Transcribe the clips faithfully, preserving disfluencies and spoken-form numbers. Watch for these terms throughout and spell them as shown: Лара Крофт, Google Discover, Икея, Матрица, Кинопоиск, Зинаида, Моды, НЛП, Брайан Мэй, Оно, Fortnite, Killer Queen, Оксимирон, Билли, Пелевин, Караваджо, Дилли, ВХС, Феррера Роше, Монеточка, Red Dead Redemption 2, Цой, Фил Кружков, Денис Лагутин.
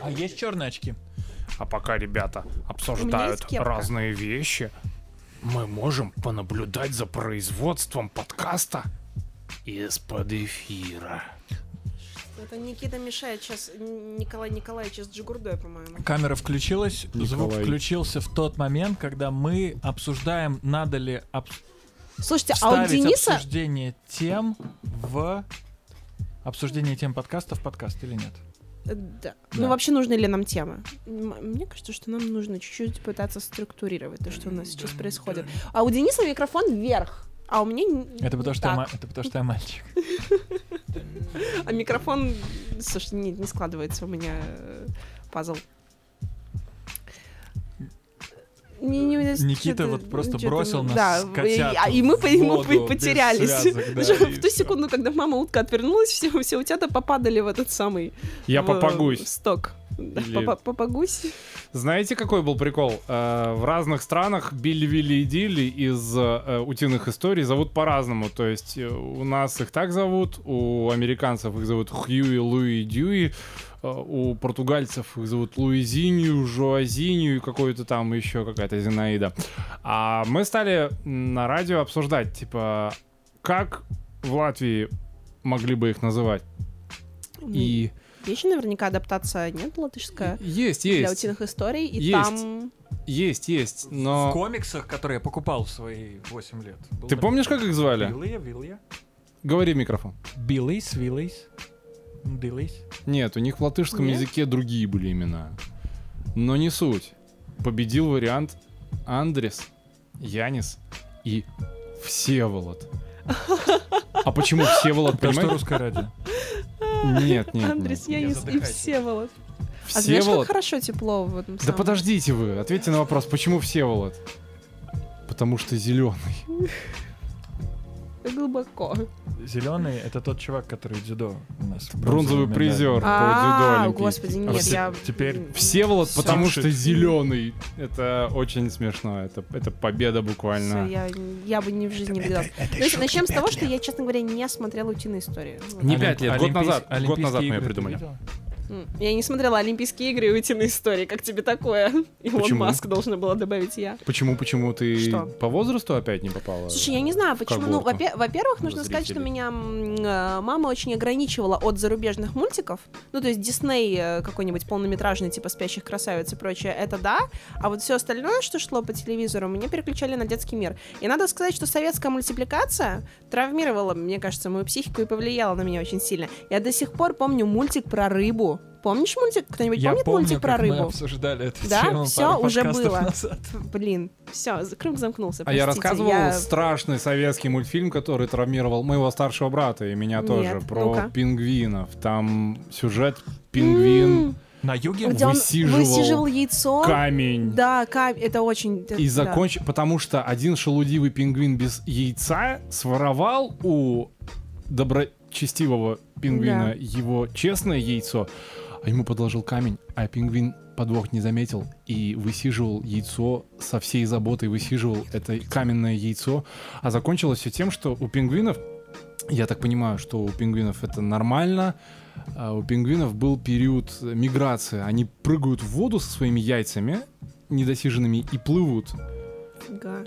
А есть черные очки? А пока ребята обсуждают разные вещи, мы можем понаблюдать за производством подкаста из-под эфира. Это Никита мешает сейчас Николай Николаевич с Джигурдой, по-моему. Камера включилась, Николай. Звук включился в тот момент, когда мы обсуждаем, надо ли об... Слушайте, а у Дениса... обсуждение тем в... Обсуждение тем подкаста в подкаст или нет? Да. Ну, да. Вообще, нужны ли нам темы? Мне кажется, что нам нужно чуть-чуть пытаться структурировать то, что у нас сейчас происходит. А у Дениса микрофон вверх. А у меня это не потому, что я, это потому, что я мальчик. А микрофон... Слушай, не, не складывается у меня пазл. Не, не, Никита что-то, вот просто что-то, бросил нас, да, котят и, и мы ему потерялись. Связок, да, в ту секунду, когда мама утка отвернулась, все, все утята попадали в этот самый... Я в, попагусь. В сток. Или... Да, попагусь. Знаете, какой был прикол? В разных странах Билли, Вилли и Дилли из утиных историй зовут по-разному. То есть у нас их так зовут, у американцев их зовут Хьюи, Луи, Дьюи. У португальцев их зовут Луизинью, Жоазинью и какой-то там еще какая-то Зинаида. А мы стали на радио обсуждать, типа, как в Латвии могли бы их называть. И... Есть еще наверняка адаптация, нет, латышская? Есть, есть. Для утиных историй, и есть. Там... Есть, есть, но... В комиксах, которые я покупал в свои восемь лет. Был... Ты помнишь, как их звали? Вилли, Вилли. Говори в микрофон. Биллис, Виллис. Делись? Нет, у них в латышском Нет? языке другие были имена. Но не суть. Победил вариант Андрес, Янис и Всеволод. А почему Всеволод? Потому что русское радио. Нет, нет. Андрес, Янис и Всеволод. А знаешь, как хорошо тепло в этом самом. Да подождите вы, ответьте на вопрос, почему Всеволод? Потому что зеленый. Глубоко. Зеленый — это тот чувак, который дзюдо у нас. Бронзовый призер по дзюдо. Господи, нет, я... Теперь Всеволод, потому что зеленый. Это очень смешно. Это, это победа буквально. Я, я бы ни в жизни не видела. Начнем с того, что я, честно говоря, не смотрела «Утиные истории». Не пять лет, год назад. Год назад мы ее придумали. Я не смотрела «Олимпийские игры» и «Утиные истории». Как тебе такое? Илон Маск должна была добавить я. Почему? Почему ты что? По возрасту опять не попала? Слушай, я не знаю, почему. Ну, во-пе- во-первых, нужно зрителей. сказать, что меня э, мама очень ограничивала от зарубежных мультиков. Ну, то есть Дисней э, какой-нибудь полнометражный, типа «Спящих красавиц» и прочее, это да. А вот все остальное, что шло по телевизору, меня переключали на детский мир. И надо сказать, что советская мультипликация травмировала, мне кажется, мою психику и повлияла на меня очень сильно. Я до сих пор помню мультик про рыбу. Помнишь мультик? Кто-нибудь я помнит помню, мультик про рыбу? Я помню, как мы обсуждали эту да? тему. Да, все уже было. Назад. Блин, все, круг замкнулся. Простите, а я рассказывал я... страшный советский мультфильм, который травмировал моего старшего брата и меня Нет. тоже, про Ну-ка. пингвинов. Там сюжет пингвин... Mm. На юге где он высиживал, высиживал яйцо, камень. Да, камень, это очень... И закончил, да. Потому что один шелудивый пингвин без яйца своровал у доброчестивого пингвина да. его честное яйцо, а ему подложил камень, а пингвин подвох не заметил и высиживал яйцо со всей заботой, высиживал это каменное яйцо. А закончилось все тем, что у пингвинов, я так понимаю, что у пингвинов это нормально, у пингвинов был период миграции. Они прыгают в воду со своими яйцами недосиженными и плывут.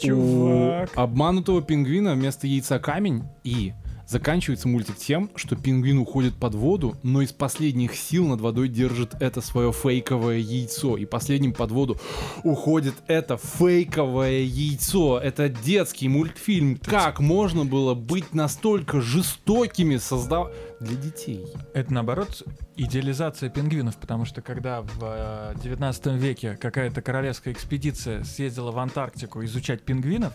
Чувак. У обманутого пингвина вместо яйца камень, и заканчивается мультик тем, что пингвин уходит под воду, но из последних сил над водой держит это свое фейковое яйцо. И последним под воду уходит это фейковое яйцо. Это детский мультфильм. Как можно было быть настолько жестокими, создав... для детей? Это, наоборот, идеализация пингвинов, потому что когда в девятнадцатом веке какая-то королевская экспедиция съездила в Антарктику изучать пингвинов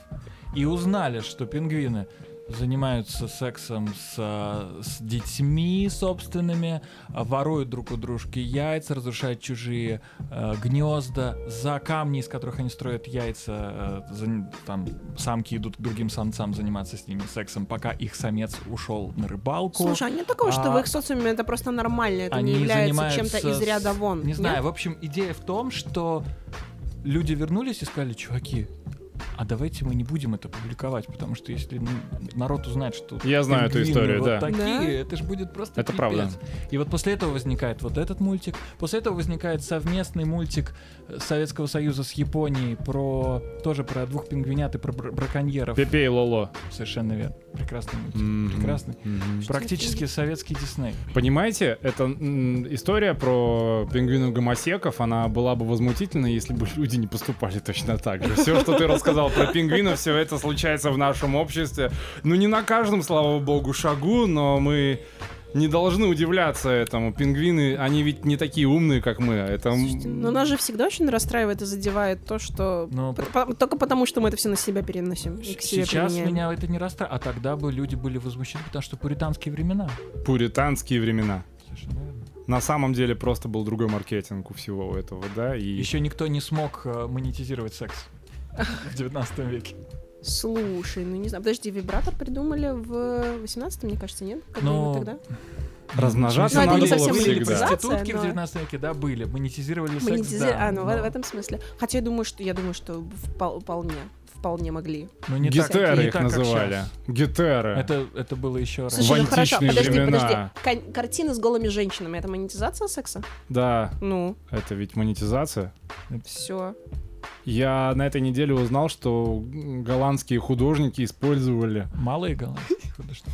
и узнали, что пингвины... занимаются сексом с, с детьми собственными, воруют друг у дружки яйца, разрушают чужие э, гнезда, за камни, из которых они строят яйца, э, за, там самки идут к другим самцам заниматься с ними сексом, пока их самец ушел на рыбалку. Слушай, а нет такого, а, что в их социуме это просто нормально, это не является чем-то из ряда вон? Не знаю, нет? В общем, идея в том, что люди вернулись и сказали: чуваки, а давайте мы не будем это публиковать, потому что если народ узнает, что... Я знаю эту историю, вот да. такие, да? Это же будет просто это пипец. Правда. И вот после этого возникает вот этот мультик, после этого возникает совместный мультик Советского Союза с Японией про... тоже про двух пингвинят и про браконьеров. Пепе и Лоло. Совершенно верно. Прекрасный мультик. Mm-hmm. Прекрасный. Mm-hmm. Практически советский Дисней. Понимаете, эта м- история про пингвинов-гомосеков, она была бы возмутительна, если бы люди не поступали точно так же. Все, что ты рассказал про пингвинов, все это случается в нашем обществе. Ну, не на каждом, слава богу, шагу, но мы не должны удивляться этому. Пингвины, они ведь не такие умные, как мы. Это... Слушайте, но нас же всегда очень расстраивает и задевает то, что... Но... По- только потому, что мы это все на себя переносим. К себе Сейчас применяем. Меня это не расстраивает. А тогда бы люди были возмущены, потому что пуританские времена. Пуританские времена. Совершенно верно. На самом деле просто был другой маркетинг у всего этого, да? И... Еще никто не смог монетизировать секс в девятнадцатом веке. Слушай, ну не знаю, подожди, вибратор придумали в восемнадцатом, мне кажется, нет? Как но... тогда? Размножаться ну, надо было всегда. Проститутки но... в девятнадцатом веке, да, были, монетизировали Монетизи... секс, да. А, ну но... в этом смысле. Хотя я думаю, что, я думаю, что вполне, вполне могли. Ну, не Гетеры так, их так, называли. Гетеры. Это, это было еще раз. Слушай, ну хорошо, подожди, времена. подожди. Кон- картины с голыми женщинами, это монетизация секса? Да. Ну. Это ведь монетизация. Все. Я на этой неделе узнал, что голландские художники использовали... Малые голландские художники.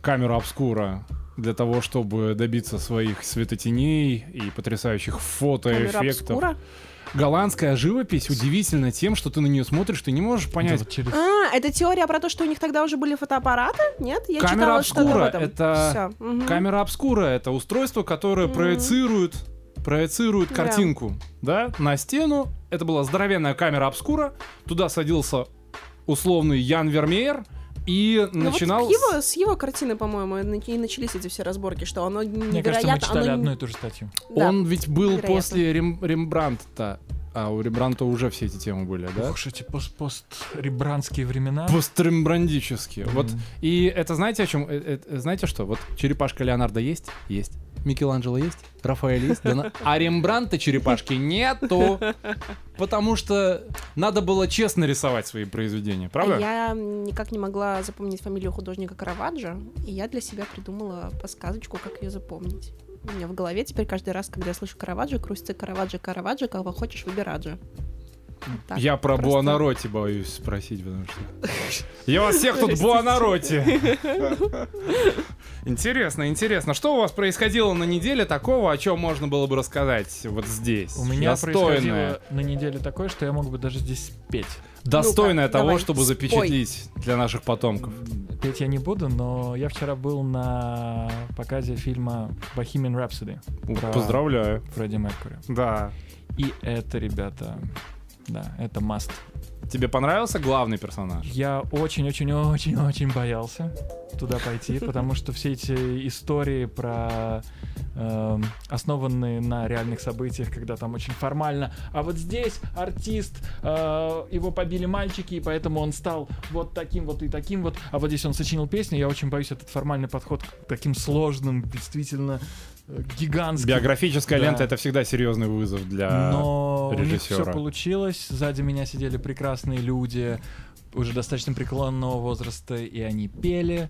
Камеру обскура для того, чтобы добиться своих светотеней и потрясающих фотоэффектов. Камера обскура? Голландская живопись удивительна тем, что ты на нее смотришь, ты не можешь понять... А, это теория про то, что у них тогда уже были фотоаппараты? Нет? Я читала обскура, что-то это... Угу. Камера обскура — это устройство, которое угу. проецирует... проецирует картинку, да. да, на стену. Это была здоровенная камера обскура. Туда садился условный Ян Вермеер и ну начинал... Вот его, с его картины, по-моему, и начались эти все разборки, что оно невероятно... Мне кажется, мы читали оно... одну и ту же статью. Да, он ведь был невероятно. После Рем... Рембрандта. А у Рембрандта уже все эти темы были, да? Ух, эти пост-рембрандские времена. Пост-рембрандические. Mm-hmm. Вот. И это знаете о чем? Знаете что? Вот черепашка Леонардо есть? Есть. Микеланджело есть? Рафаэль есть? Дона... А Рембрандта черепашки нету. Потому что надо было честно рисовать свои произведения, правда? Я никак не могла запомнить фамилию художника Караваджо, и я для себя придумала подсказочку, как ее запомнить. У меня в голове теперь каждый раз, когда я слышу Караваджо, крутится Караваджо, Караваджо, кого хочешь, выбираджо. Так, я про просто... Буонаротти боюсь спросить, потому что... Я вас всех тут Буонаротти. Интересно, интересно. Что у вас происходило на неделе такого, о чем можно было бы рассказать вот здесь? У меня происходило на неделе такое, что я мог бы даже здесь петь. Достойное того, чтобы запечатлить для наших потомков. Петь я не буду, но я вчера был на показе фильма Bohemian Rhapsody. Поздравляю. Фредди Меркьюри. Да. И это, ребята... Да, это must. Тебе понравился главный персонаж? Я очень-очень-очень-очень боялся туда пойти, потому что все эти истории про э, основанные на реальных событиях, когда там очень формально. А вот здесь артист, э, его побили мальчики, и поэтому он стал вот таким вот и таким вот. А вот здесь он сочинил песню. Я очень боюсь этот формальный подход к таким сложным, действительно... гигантский. Биографическая да. лента — это всегда серьезный вызов для но режиссера. Но у них все получилось. Сзади меня сидели прекрасные люди уже достаточно преклонного возраста, и они пели.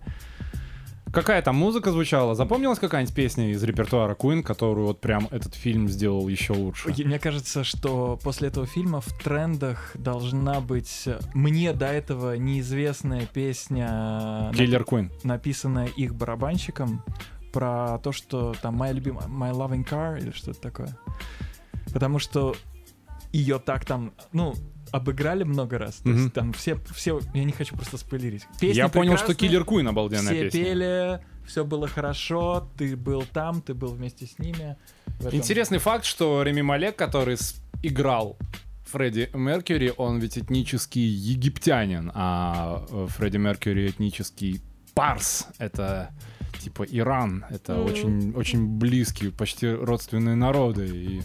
Какая там музыка звучала? Запомнилась какая-нибудь песня из репертуара Куин, которую вот прям этот фильм сделал еще лучше? Мне кажется, что после этого фильма в трендах должна быть мне до этого неизвестная песня Killer Queen, написанная их барабанщиком, про то, что там моя любимая My Loving Car или что-то такое. Потому что ее так там, ну, обыграли много раз. Mm-hmm. То есть там все, все, я не хочу просто спойлерить. Песни я понял, что Killer Queen обалденная песня. Все пели, все было хорошо, ты был там, ты был вместе с ними. Интересный факт, что Реми Малек, который играл Фредди Меркьюри, он ведь этнический египтянин, а Фредди Меркьюри этнический парс. Это... типа Иран, это mm. очень, очень близкие, почти родственные народы, и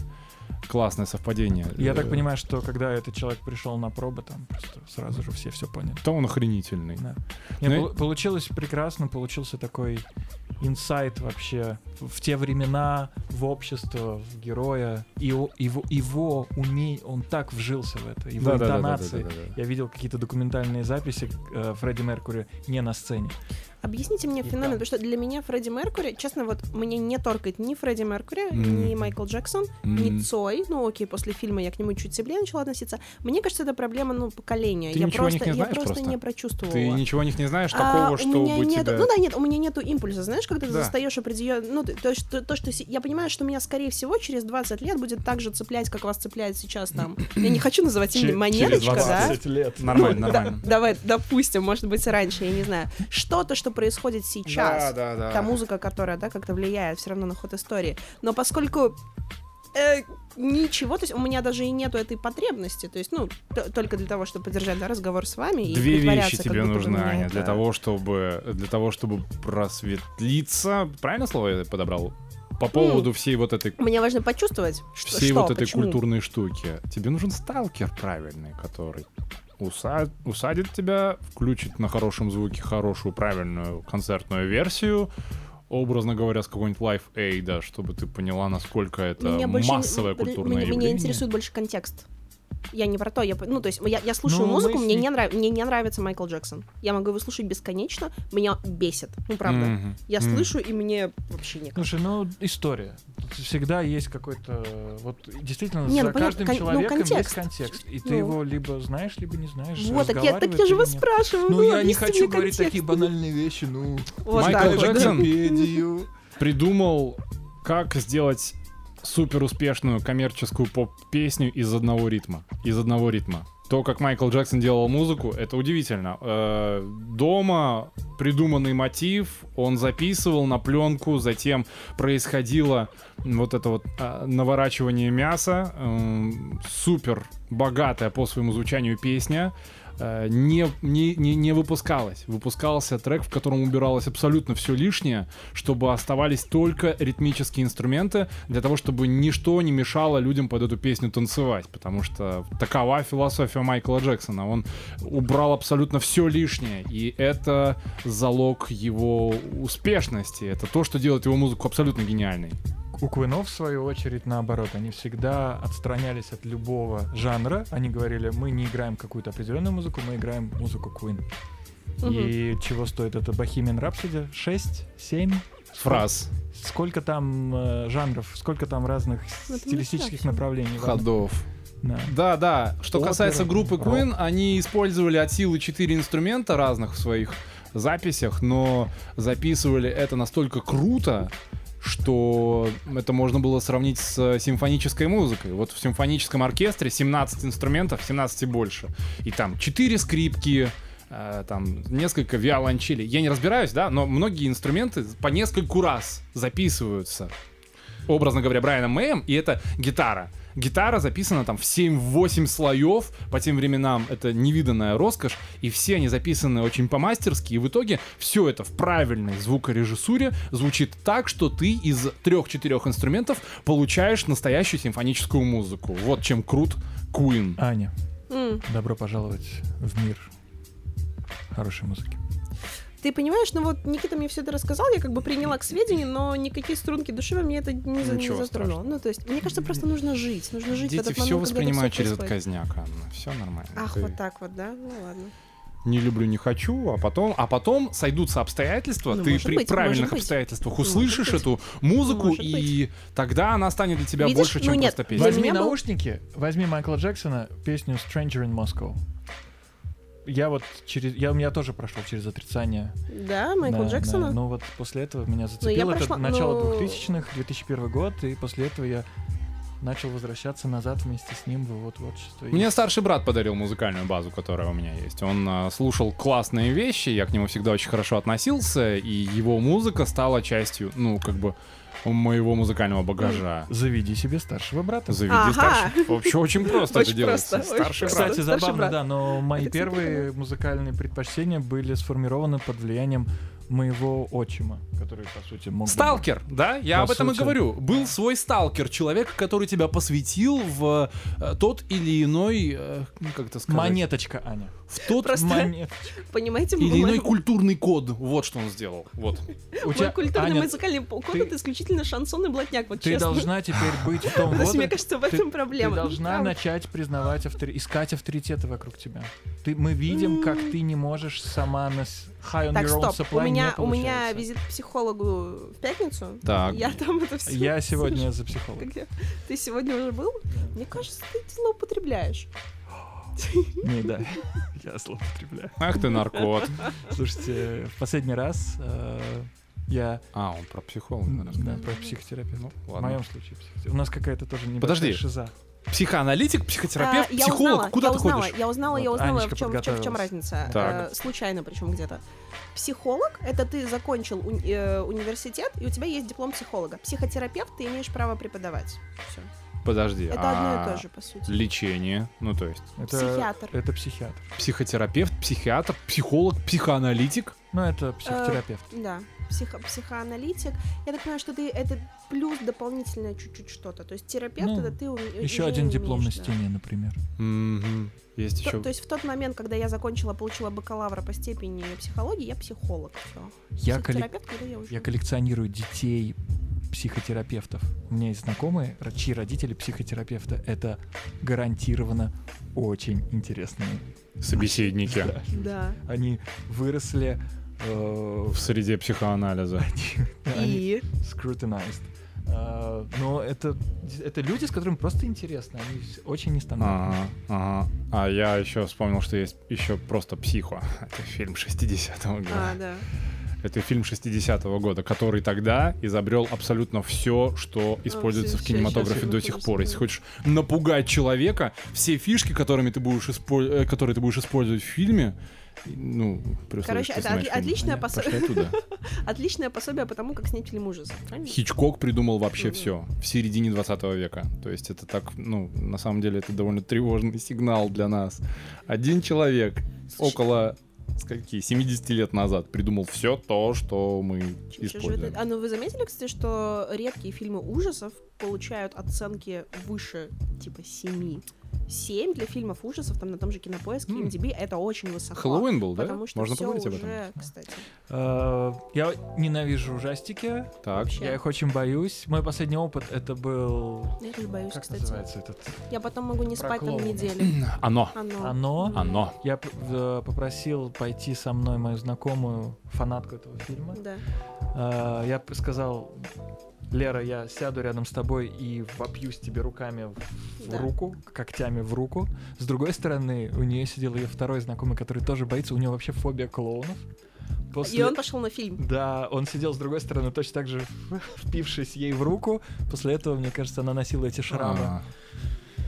классное совпадение. Я так понимаю, что когда этот человек пришел на пробы, там просто сразу же все все поняли. То он охренительный. Да. Нет, ну, получилось прекрасно, получился такой инсайт вообще в те времена, в общество, в героя. И его, его умение, он так вжился в это. Его да, интонации. Да, да, да, да, да, да. Я видел какие-то документальные записи э, Фредди Меркьюри не на сцене. Объясните мне феномен, потому что для меня Фредди Меркьюри, честно, вот мне не торкает ни Фредди Меркьюри, mm. ни Майкл Джексон, mm. ни Цой. Ну окей, после фильма я к нему чуть теплее начала относиться. Мне кажется, это проблема, ну, поколения. Ты я просто, не я просто, просто не прочувствовала. Ты ничего о них не знаешь такого, а, что бы нет, тебя... Ну да, нет, у меня нету импульса, знаешь, когда ты да. застаешь определенный... Ну, то, что, то, что... Я понимаю, что меня, скорее всего, через двадцать лет будет так же цеплять, как вас цепляет сейчас там. Я не хочу называть имя Монеточка, через двадцать лет. Нормально, нормально. Давай, допустим, может быть, раньше, я не знаю. Что-то, что происходит сейчас, да, да, да. та музыка, которая, да, как-то влияет все равно на ход истории. Но поскольку э, ничего, то есть у меня даже и нету этой потребности, то есть, ну, т- только для того, чтобы поддержать, да, разговор с вами. Две и вещи тебе нужны, Аня, для того, чтобы, для того, чтобы просветлиться. Правильно слово я подобрал? По поводу mm. всей вот этой... Мне важно почувствовать, что, всей что, вот этой почему? Культурной штуки. Тебе нужен сталкер правильный, который... Усад, усадит тебя, включит на хорошем звуке хорошую, правильную концертную версию, образно говоря, с какого-нибудь Live Aid, чтобы ты поняла, насколько это меня массовое больше, культурное меня, явление. Меня интересует больше контекст. Я не про то, я, ну, то есть я, я слушаю ну, музыку, мне, не нрав, мне не нравится Майкл Джексон. Я могу его слушать бесконечно, меня бесит, ну правда. Mm-hmm. Я mm-hmm. слышу, и мне вообще никак. Слушай, ну история. Всегда есть какой-то, вот действительно не, за ну, каждым понятно, человеком ну, контекст. Есть контекст. И ну. ты его либо знаешь, либо не знаешь. Вот, так я, так я же вас нет. спрашиваю. Ну, ну я не хочу говорить контекст. Такие банальные вещи, ну... Вот Майкл так, Джексон да. придумал, как сделать... супер успешную коммерческую поп-песню из одного ритма. Из одного ритма. То, как Майкл Джексон делал музыку, это удивительно. Э-э- дома придуманный мотив он записывал на пленку, затем происходило вот это вот э- наворачивание мяса. Э- супер богатая по своему звучанию песня. Не, не, не выпускалась. Выпускался трек, в котором убиралось абсолютно все лишнее, чтобы оставались только ритмические инструменты, для того, чтобы ничто не мешало людям под эту песню танцевать. Потому что такова философия Майкла Джексона. Он убрал абсолютно все лишнее. И это залог его успешности. Это то, что делает его музыку абсолютно гениальной. У Куинов, в свою очередь, наоборот, они всегда отстранялись от любого жанра. Они говорили, мы не играем какую-то определенную музыку, мы играем музыку Куин. Угу. И чего стоит это Bohemian Rhapsody? шесть, семь фраз. Сколько там э, жанров, сколько там разных вот стилистических направлений. Ходов. Да. да, да. Что Опера, касается группы Куин, они использовали от силы четыре инструмента разных в своих записях, но записывали это настолько круто, что это можно было сравнить с симфонической музыкой. Вот в симфоническом оркестре семнадцать инструментов, семнадцать и больше. И там четыре скрипки, э, там несколько виолончелей. Я не разбираюсь, да, но многие инструменты по нескольку раз записываются. Образно говоря, Брайаном Мэем, и это гитара. Гитара записана там в семь-восемь слоев, по тем временам это невиданная роскошь, и все они записаны очень по-мастерски, и в итоге все это в правильной звукорежиссуре звучит так, что ты из трех-четырех инструментов получаешь настоящую симфоническую музыку. Вот чем крут Queen. Аня, mm. добро пожаловать в мир хорошей музыки. Ты понимаешь, ну вот Никита мне все это рассказал, я как бы приняла к сведению, но никакие струнки души во мне это не, не затронуло. Ну, то есть, мне кажется, просто нужно жить. Нужно жить Дети в этот момент, все воспринимают через отказняк, Анна. Все нормально. Ах, ты... вот так вот, да? Ну ладно. Не люблю, не хочу, а потом, а потом сойдутся обстоятельства, ну, ты при быть, правильных обстоятельствах услышишь может эту музыку, может и быть. Тогда она станет для тебя Видишь? Больше, чем ну, просто песня. Возьми наушники, был... возьми Майкла Джексона, песню Stranger in Moscow. Я вот через... Я, я тоже прошел через отрицание. Да, Майкл на, Джексона? На, но вот после этого меня зацепило. Это прошла, начало но... двухтысячных, две тысячи первый год, и после этого я начал возвращаться назад вместе с ним в его творчество. Мне старший брат подарил музыкальную базу, которая у меня есть. Он а, слушал классные вещи, я к нему всегда очень хорошо относился, и его музыка стала частью, ну, как бы... моего музыкального багажа. Заведи себе старшего брата. Заведи ага. старшего. Вообще очень просто это делается. Старший брат. Кстати, забавно, да, но мои первые музыкальные предпочтения были сформированы под влиянием моего отчима, который, по сути, мог... Сталкер, быть. Да? Я по об этом сути. И говорю. Был свой сталкер, человек, который тебя посвятил в тот или иной... Как это сказать? Монеточка, Аня. В тот Просто, монеточка. Понимаете, или иной культурный код. Вот что он сделал. Вот. У тебя, мой культурно-музыкальный код — это исключительно шансон и блатняк, вот ты честно. Ты должна теперь быть в том году... Мне кажется, в этом проблема. Ты должна начать признавать, искать авторитеты вокруг тебя. Мы видим, как ты не можешь сама нас... High on так, your own стоп, supply у меня, у меня визит к психологу в пятницу. Так. Я там это все... Я сегодня слышу. За психологом. Ты сегодня уже был? Мне кажется, ты злоупотребляешь. Не, да, я злоупотребляю. Ах ты наркот. Слушайте, в последний раз я... А, он про психолога, наверное. Да, про психотерапию. В моем случае психотерапия. У нас какая-то тоже небольшая шиза. Психоаналитик, психотерапевт, а, психолог, узнала, куда ты узнала, ходишь? Я узнала, вот, я узнала, в чем, в, чем, в чем разница. Э, случайно, причем где-то. Психолог — это ты закончил уни- э, университет, и у тебя есть диплом психолога. Психотерапевт — ты имеешь право преподавать. Все. Подожди, это а одно и то же, по сути. Лечение, ну то есть... Это, психиатр. Это психиатр. Психотерапевт, психиатр, психолог, психоаналитик. Ну это психотерапевт. Э, да. Психо- психоаналитик. Я так понимаю, что ты это плюс дополнительное чуть-чуть что-то. То есть терапевт, ну, это ты уме- еще один умеешь, диплом на стене, да. Например. Mm-hmm. Есть то, еще... то есть в тот момент, когда я закончила, получила бакалавра по степени психологии, я психолог. Все. Я, коллек... я, уже... я коллекционирую детей психотерапевтов. У меня есть знакомые, чьи родители психотерапевта. Это гарантированно очень интересные собеседники. Да. Да. Они выросли в среде психоанализа. И? Scrutinized. Но это, это люди, с которыми просто интересно. Они очень нестандартные. Ага, ага. А я еще вспомнил, что есть еще просто «Психо». Это фильм шестидесятого года. А, да. Это фильм шестидесятого года, который тогда изобрел абсолютно все, что используется а, в кинематографе до сих пор. Если хочешь напугать человека, все фишки, которыми ты будешь использ... которые ты будешь использовать в фильме, ну, короче, это от, отличное, посо... отличное пособие по тому, как снять фильм ужасов. Хичкок придумал вообще mm-hmm. все в середине двадцатого века. То есть это так, ну, на самом деле это довольно тревожный сигнал для нас. Один человек Слушай, около скольки, семьдесят лет назад придумал все то, что мы Чужой. Используем. А ну вы заметили, кстати, что редкие фильмы ужасов получают оценки выше типа семи? семь для фильмов ужасов, там на том же Кинопоиске, IMDb, mm. это очень высоко. Хэллоуин был, да? Потому что можно поговорить об этом. Кстати. Я ненавижу ужастики. Так. Я их очень боюсь. Мой последний опыт это был... Я их боюсь, как кстати. Называется этот? Я потом могу не Про спать клоуна. Там неделю. Оно. Оно. Оно. Оно. Я попросил пойти со мной мою знакомую, фанатку этого фильма. Да. Я сказал... Лера, я сяду рядом с тобой и вопьюсь тебе руками в да. руку, когтями в руку. С другой стороны, у нее сидел ее второй знакомый, который тоже боится, у него вообще фобия клоунов. После... И он пошел на фильм. Да, он сидел с другой стороны, точно так же впившись ей в руку. После этого, мне кажется, она носила эти шрамы. А-а-а.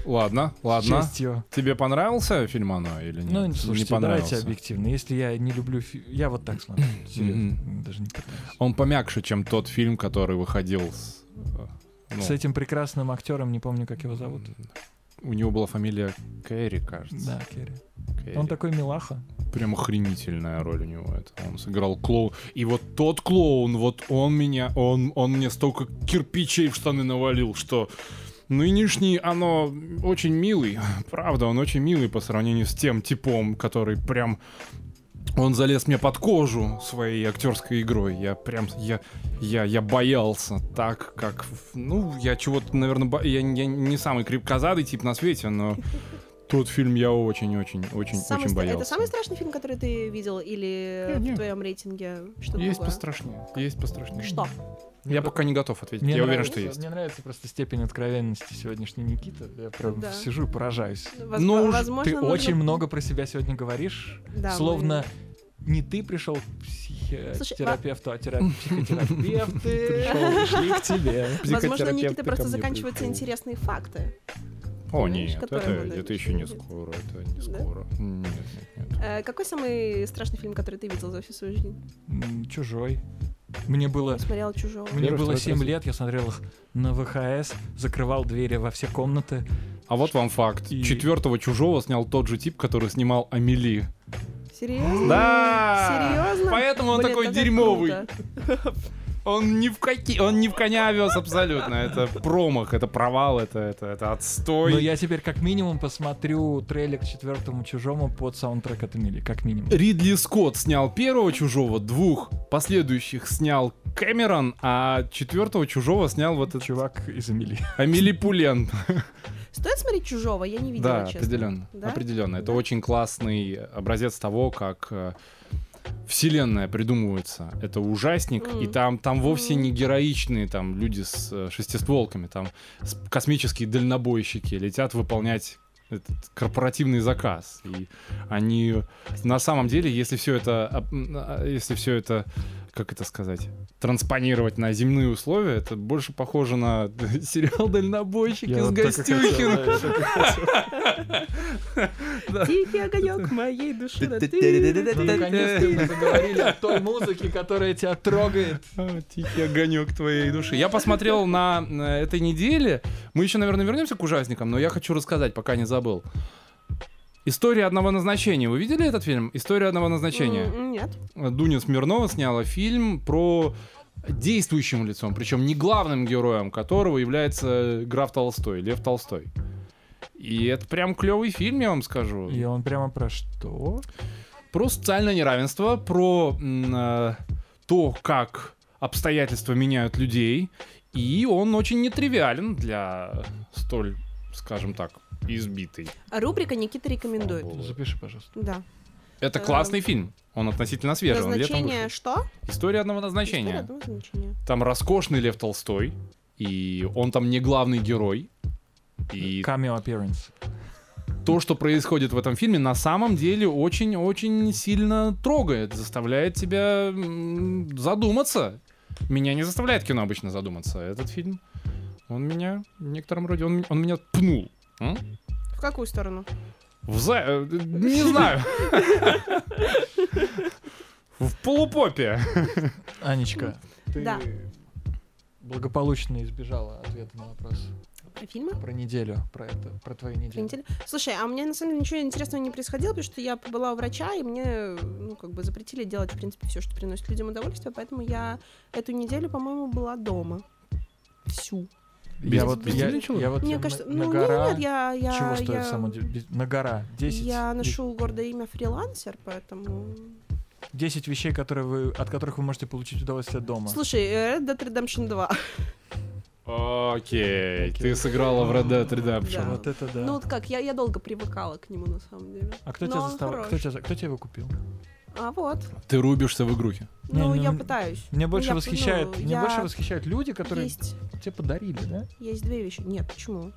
Ладно, ладно. Честью. Тебе понравился фильм «Оно» или нет? Ну, слушайте, не понравился. Давайте объективно. Если я не люблю фильм... Я вот так смотрю. Mm-hmm. Даже не пытаюсь. Он помягче, чем тот фильм, который выходил с... Ну... С этим прекрасным актером, не помню, как его зовут. У него была фамилия Кэрри, кажется. Да, Кэрри. Кэрри. Он такой милаха. Прям охренительная роль у него это. Он сыграл клоун. И вот тот клоун, вот он меня... Он, он мне столько кирпичей в штаны навалил, что... Нынешний оно очень милый. Правда, он очень милый по сравнению с тем типом, который прям... Он залез мне под кожу своей актерской игрой. Я прям... Я, я, я боялся так, как... Ну, я чего-то, наверное... Бо... Я, я не самый крепкозадый тип на свете, но... Тот фильм я очень-очень-очень-очень очень боялся. Это самый страшный фильм, который ты видел? Или нет, в нет. твоем рейтинге что-то Есть другое? Пострашнее. Есть пострашнее. Что? Я пока не готов ответить. Мне я нравится, уверен, что есть. Мне нравится просто степень откровенности сегодняшней Никиты. Я прям да. сижу и поражаюсь. Воз- ну, возможно, ты нужно... очень много про себя сегодня говоришь. Да, словно мы... не ты пришел к психотерапевту, а психотерапевты пришли к тебе. Возможно, Никита просто заканчиваются интересные факты. О, знаешь, нет, это, это еще не скоро, это не скоро. Да? Нет, нет, нет. А какой самый страшный фильм, который ты видел за всю свою жизнь? «Чужой». Мне было, я смотрела «Чужого». Мне Первый, было семь раз. Лет, я смотрел их на ВХС, закрывал двери во все комнаты. А вот вам факт. И... Четвертого «Чужого» снял тот же тип, который снимал «Амели». Серьезно? Да! Серьезно? Поэтому он Блин, такой дерьмовый. Он не в какие, он не в коня вез абсолютно. Это промах, это провал, это, это, это отстой. Но я теперь как минимум посмотрю трейлер к четвертому Чужому под саундтрек от Эмили, как минимум. Ридли Скотт снял первого Чужого, двух последующих снял Кэмерон, а четвертого Чужого снял вот этот чувак из Эмили. Амели Пулен. Стоит смотреть Чужого? Я не видела, да, честно. Определенно, да, определенно. Это да. Очень классный образец того, как... Вселенная придумывается. Это ужасник, mm. и там, там вовсе не героичные там, люди с э, шестистволками, там с, космические дальнобойщики летят выполнять этот корпоративный заказ. И они на самом деле, если все это, если все это, как это сказать, транспонировать на земные условия, это больше похоже на сериал «Дальнобойщики» с Гостюхиным. Тихий огонек моей души. Наконец-то мы заговорили о той музыке, которая тебя трогает. Тихий огонек твоей души. Я посмотрел на этой неделе. Мы еще, наверное, вернемся к ужасникам, но я хочу рассказать, пока не забыл. «История одного назначения». Вы видели этот фильм? «История одного назначения»? Нет. Дуня Смирнова сняла фильм про действующим лицом, причем не главным героем которого является граф Толстой, Лев Толстой. И это прям клевый фильм, я вам скажу. И он прямо про что? Про социальное неравенство, про э, то, как обстоятельства меняют людей. И он очень нетривиален для столь, скажем так, избитой. Рубрика «Никита рекомендует». О, запиши, пожалуйста. Да. Это классный фильм. Он относительно свежий. Назначение что? «История одного назначения». «История одного назначения». Там роскошный Лев Толстой. И он там не главный герой. И cameo appearance. То, что происходит в этом фильме, на самом деле очень-очень сильно трогает, заставляет тебя задуматься. Меня не заставляет кино обычно задуматься. Этот фильм, он меня в некотором роде, он, он меня пнул. М? В какую сторону? В за... Не знаю. В полупопе. Анечка, ты благополучно избежала ответа на вопрос. Про фильмы? Про неделю, про это, про твою неделю. Слушай, а у меня на самом деле ничего интересного не происходило, потому что я была у врача, и мне, ну, как бы запретили делать, в принципе, все, что приносит людям удовольствие, поэтому я эту неделю, по-моему, была дома. Всю. Я вот, я, я вот мне кажется, на, ну, на гора, нет, я, я, чего я, стоит я, само, на гора, десять. Я ношу гордое имя фрилансер, поэтому... десять вещей, которые вы, от которых вы можете получить удовольствие дома. Слушай, Red Dead Redemption два. Окей, okay. okay. Ты сыграла в Red Dead Redemption. Да. Вот это да. Ну вот как, я, я долго привыкала к нему на самом деле. А кто, тебя, застав... кто, тебя, кто тебя его купил? А вот. Ты рубишься в игрухе. Ну, не, я ну, пытаюсь. Мне больше, я, восхищает, ну, мне я... больше восхищают люди, которые есть... тебе подарили, да? Есть две вещи. Нет, почему?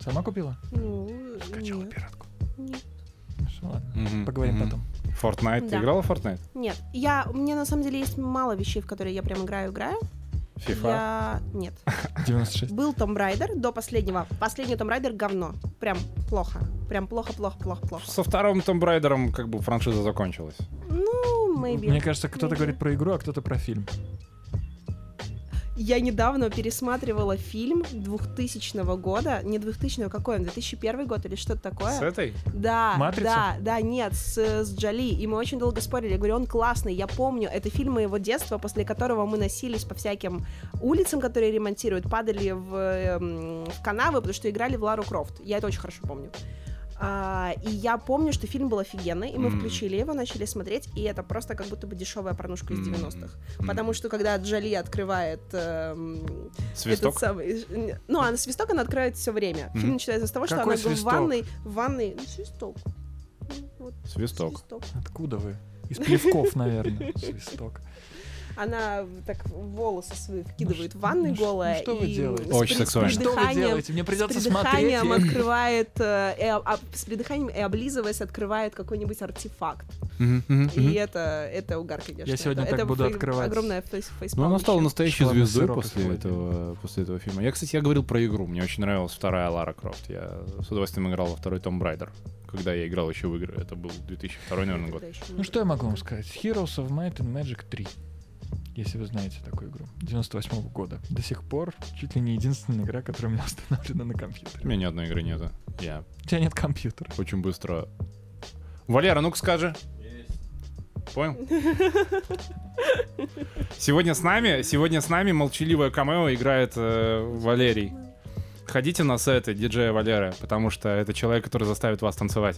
Сама купила? Ну, скачала нет. пиратку? Нет. Ну ладно, mm-hmm. поговорим mm-hmm. потом. Fortnite, да. Ты играла в Fortnite? Нет, я, у меня на самом деле есть мало вещей, в которые я прям играю-играю. FIFA? Я... Нет. девяносто шесть. Был Tomb Raider до последнего. Последний Tomb Raider говно. Прям плохо. Прям плохо-плохо-плохо-плохо. Со вторым Tomb Raider'ом как бы франшиза закончилась. Ну, maybe. Мне кажется, кто-то maybe. говорит про игру, а кто-то про фильм. Я недавно пересматривала фильм двухтысячного года. Не двухтысячного, какой он? две тысячи первый год или что-то такое. С этой? Да. «Матрица»? Да, да, нет, с, с Джоли. И мы очень долго спорили. Я говорю, он классный, я помню. Это фильм моего детства, после которого мы носились по всяким улицам, которые ремонтируют, падали в, в канавы, потому что играли в Лару Крофт. Я это очень хорошо помню. А, и я помню, что фильм был офигенный, и мы mm. включили его, начали смотреть, и это просто как будто бы дешевая порнушка из девяностых. Mm. Потому что когда Джоли открывает э, свисток? Этот самый, ну, а свисток она открывает все время. Mm. Фильм начинается с того, что какой она свисток? в ванной, в ванной, ну, свисток. Вот, свисток. Свисток. Откуда вы? Из плевков, наверное. Свисток. Она так волосы свои вкидывает ну, в ванной ну, голая. Ну, что вы делаете? Очень сексуально. Что вы делаете? Мне придется смотреть. С придыханием открывает, э, а, с придыханием и облизываясь открывает какой-нибудь артефакт. Mm-hmm, mm-hmm. И это, это угар, конечно. Я сегодня это, так это буду фей, открывать. Огромная фейс-паунч. Ну, она стала настоящей Шла звездой после этого, после этого фильма. Я, кстати, я говорил про игру. Мне очень нравилась вторая Лара Крофт. Я с удовольствием играл во второй Tomb Raider, когда я играл еще в игры. Это был две тысячи второй, наверное, год. Ну, что я могу вам сказать? Heroes of Might and Magic три. Если вы знаете такую игру, девяносто восьмого года. До сих пор чуть ли не единственная игра, которая у меня установлена на компьютере. У меня ни одной игры нету. Я... У тебя нет компьютера. Очень быстро. Валера, ну-ка скажи. Я Понял? Сегодня с нами, сегодня с нами молчаливое камео играет э, Валерий. Ходите на сеты диджея Валеры, потому что это человек, который заставит вас танцевать.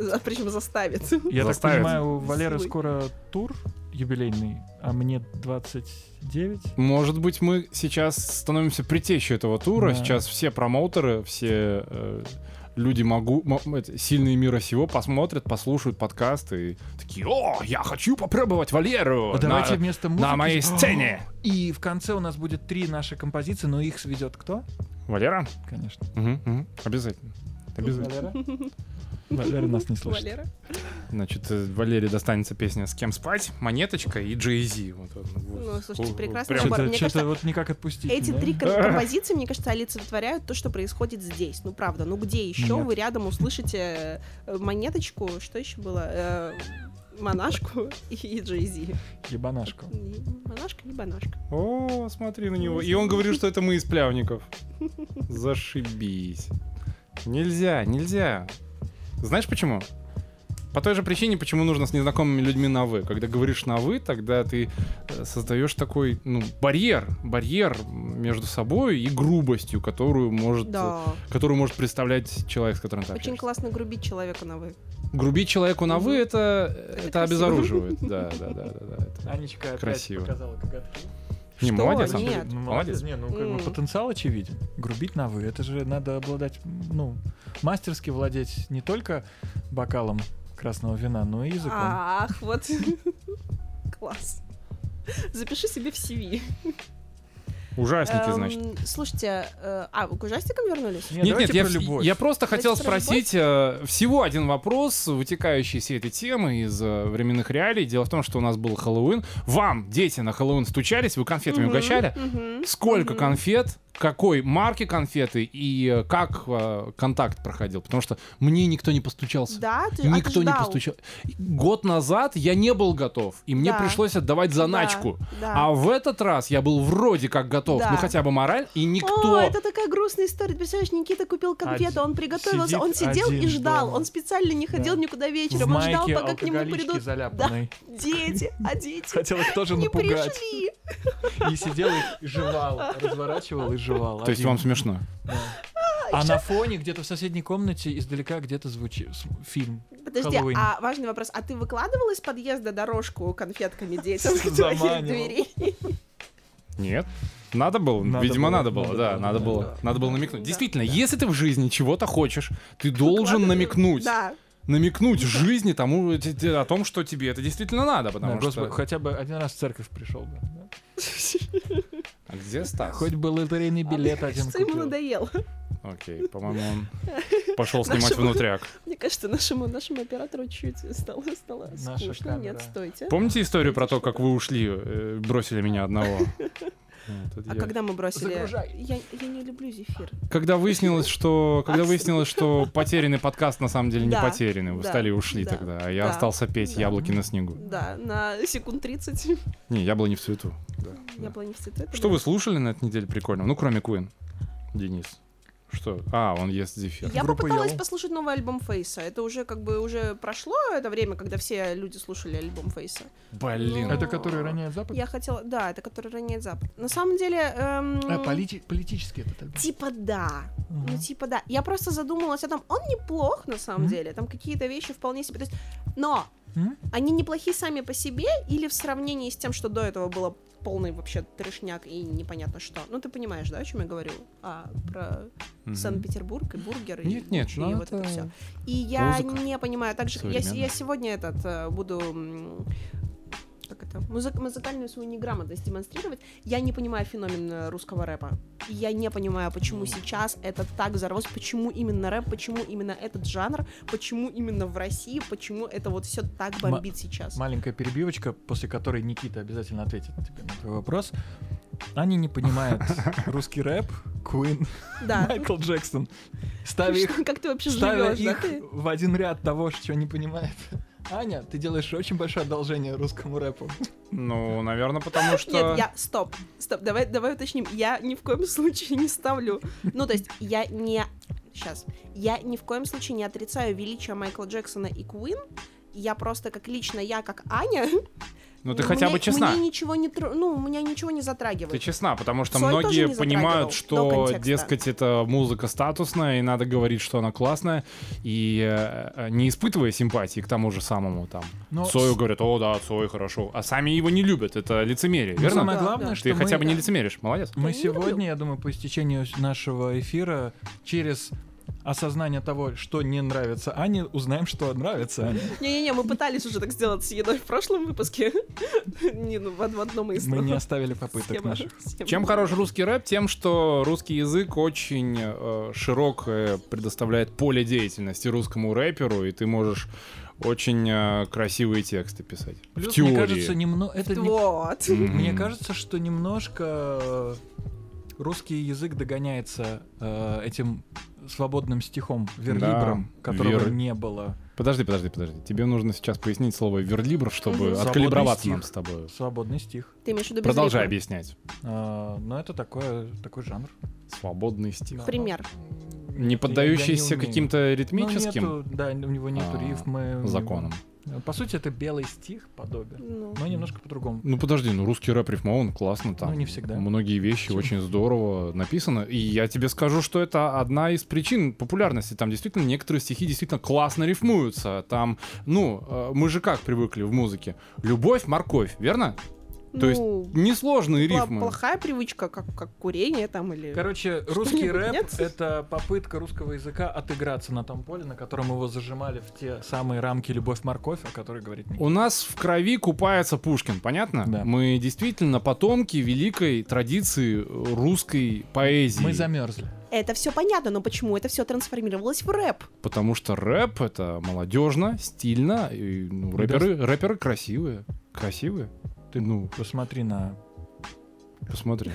А причем заставит. Я заставит. так понимаю, у Валеры скоро тур юбилейный, а мне двадцать девять. Может быть, мы сейчас становимся предтечью этого тура. Да. Сейчас все промоутеры, все э, люди могу, м- сильные мира сего посмотрят, послушают подкасты и такие: о, я хочу попробовать Валеру а на, вместо музыки... на моей сцене. И в конце у нас будет три наши композиции, но их сведет кто? Валера? Конечно. Угу, угу. Обязательно. Обязательно. Валера? Валера нас не слышит. Валера. Значит, Валерии достанется песня «С кем спать», «Монеточка» и «Джей-Зи». Вот, вот, ну, слушайте, вот, прекрасно. Прям... Что-то, что-то вот никак отпустить. Эти да? три композиции, мне кажется, олицетворяют то, что происходит здесь. Ну, правда, ну где еще Нет. вы рядом услышите «Монеточку», что еще было? «Монашку» и «Джей-Зи». Ебанашку. Монашка, ебанашка. О, смотри на него. И он говорит, что это мы из «Плявников». Зашибись. Нельзя, нельзя. Знаешь почему? По той же причине, почему нужно с незнакомыми людьми на «вы». Когда говоришь на «вы», тогда ты создаешь такой, ну, барьер. Барьер между собой и грубостью, которую может, да. которую может представлять человек, с которым ты общаешься. Очень классно грубить человека на «вы». Грубить человеку на «вы» — это, это, это обезоруживает. Да, да, да, да, да. Анечка опять красиво. Показала коготки. Не, что? Молодец, Андрей. Нет. Ну, молодец. Не, ну, как mm. бы потенциал очевиден. Грубить на «вы». Это же надо обладать, ну, мастерски владеть не только бокалом красного вина, но и языком. Ах, вот. Класс. Запиши себе в си ви. Ужасники, значит. Слушайте, а, вы к ужастикам вернулись? Нет, нет, я, я просто хотел спросить всего один вопрос, вытекающий из этой темы, из временных реалий. Дело в том, что у нас был Хэллоуин. Вам, дети, на Хэллоуин стучались, вы конфетами угощали. Сколько конфет, какой марки конфеты и как контакт проходил? Потому что мне никто не постучался. Да? Никто не постучался. Год назад я не был готов, и мне пришлось отдавать заначку. А в этот раз я был вроде как готов. Да. Ну хотя бы мораль, и никто... О, это такая грустная история. Представляешь, Никита купил конфету, один. он приготовился, Сидит он сидел и ждал. Дома. Он специально не ходил да. никуда вечером. В он ждал, пока к нему придут... Да. Дети, а дети Хотел их тоже не напугать. пришли. И сидел и жевал, разворачивал и жевал. То один. есть вам смешно? Да. А, а сейчас... на фоне где-то в соседней комнате издалека где-то звучит фильм. Подожди, Хэллоуин. А важный вопрос. А ты выкладывал из подъезда дорожку конфетками детям? Заманил. Нет. Надо было, надо видимо, было, надо было, надо да, было, надо было, да. надо было намекнуть. Да, Действительно, да. если ты в жизни чего-то хочешь, ты должен Выкладываю. намекнуть. Да. Намекнуть да. жизни тому, о том, что тебе это действительно надо, потому да, что... Господи, хотя бы один раз в церковь пришел бы. Да? А где Стас? Хоть бы лотерейный билет а, один кажется, купил. Ему надоело. Окей, по-моему, он пошел снимать нашему, внутряк. Мне кажется, нашему, нашему оператору чуть стало, стало скучно. Нет, стойте. Помните историю про то, как вы ушли, бросили меня одного? Нет, а я... когда мы бросили... Я, я не люблю зефир. Когда выяснилось, что, когда выяснилось, что потерянный подкаст на самом деле не да, потерянный. Вы да, встали и ушли да, тогда, а я да, остался петь да. яблоки на снегу. Да, на секунд тридцать. Не, яблони в цвету. Да, яблони да. в цвету. Что да. вы слушали на этой неделе прикольного? Ну, кроме Куин. Денис. Что? А, он ест зефир. Я Группа попыталась Yellow. послушать новый альбом Фейса. Это уже как бы уже прошло это время, когда все люди слушали альбом Фейса. Блин. Но... Это который роняет Запад? Я хотела... Да, это который роняет Запад. На самом деле... Эм... А, полити... политический этот альбом? Типа да. Uh-huh. Ну типа да. Я просто задумалась о том, он неплох на самом uh-huh. деле. Там какие-то вещи вполне себе... То есть... Но uh-huh. они неплохие сами по себе или в сравнении с тем, что до этого было полный вообще трешняк и непонятно что. Ну, ты понимаешь, да, о чем я говорю? А, про mm-hmm. Санкт-Петербург и бургер и, нет, нет, и это вот это все. И я не понимаю. Также я, я сегодня этот буду... Как это? Музы- музыкальную свою неграмотность демонстрировать. Я не понимаю феномен русского рэпа. Я не понимаю, почему сейчас это так взорвалось, почему именно рэп, почему именно этот жанр, почему именно в России, почему это вот все так бомбит М- сейчас. Маленькая перебивочка, после которой Никита обязательно ответит тебе на твой вопрос. Они не понимают русский рэп, Куин, Майкл Джексон. Ставя их в один ряд того, что не понимает. Аня, ты делаешь очень большое одолжение русскому рэпу. Ну, наверное, потому что... Нет, я... Стоп, стоп, давай, давай уточним. Я ни в коем случае не ставлю... Ну, то есть, я не... Сейчас. Я ни в коем случае не отрицаю величие Майкла Джексона и Куин. я просто как лично, я как Аня... Ну ты у хотя меня, бы честна. Мне ничего не, ну, у меня ничего не затрагивает. Ты честна, потому что Цой многие понимают, что, дескать, это музыка статусная, и надо говорить, что она классная, и э, не испытывая симпатии к тому же самому там. Но... Цою говорят, о да, Цой хорошо, а сами его не любят, это лицемерие, ну, верно? Самое главное, да, что ты мы... хотя бы не лицемеришь, молодец. Мы я сегодня, я думаю, по истечению нашего эфира через... осознание того, что не нравится Ане, узнаем, что нравится Ане. Не-не-не, мы пытались уже так сделать с едой в прошлом выпуске. Не, ну, в одном из... Мы не оставили попыток наших. Чем хорош русский рэп? Тем, что русский язык очень э, широк, э, предоставляет поле деятельности русскому рэперу, и ты можешь очень э, красивые тексты писать. Плюс, в теории. Мне кажется, немно... Это вот. Не... Mm-hmm. Мне кажется, что немножко русский язык догоняется э, этим... свободным стихом, верлибром, да, которого вер... не было. Подожди, подожди, подожди. Тебе нужно сейчас пояснить слово верлибр, чтобы угу. откалиброваться стих. Нам с тобой. Свободный стих. Ты имеешь в виду без Продолжай либра. Объяснять. А, ну, это такое, такой жанр. Свободный стих. Да, пример. Не поддающийся не каким-то ритмическим? Ну, нету, да, у него нет а, рифмы. Законом. По сути, это белый стих подобие, ну, но немножко по-другому. Ну подожди, ну русский рэп рифмован классно там. Ну не всегда. Многие вещи Почему? Очень здорово написаны. И я тебе скажу, что это одна из причин популярности. Там действительно некоторые стихи действительно классно рифмуются. Там, ну, мы же как привыкли в музыке? Любовь, морковь, верно? Ну, то есть несложные пла- рифмы. Плохая привычка, как, как курение там или... Короче, что русский рэп — это попытка русского языка отыграться на том поле, на котором его зажимали в те самые рамки «Любовь-морковь», о которой говорит Никита. У нас в крови купается Пушкин, понятно? Да. Мы действительно потомки великой традиции русской поэзии. Мы замерзли. Это все понятно, но почему это все трансформировалось в рэп? Потому что рэп — это молодежно, стильно, и, ну, рэперы, рэперы красивые. Красивые. Ты, ну, посмотри на... Посмотри.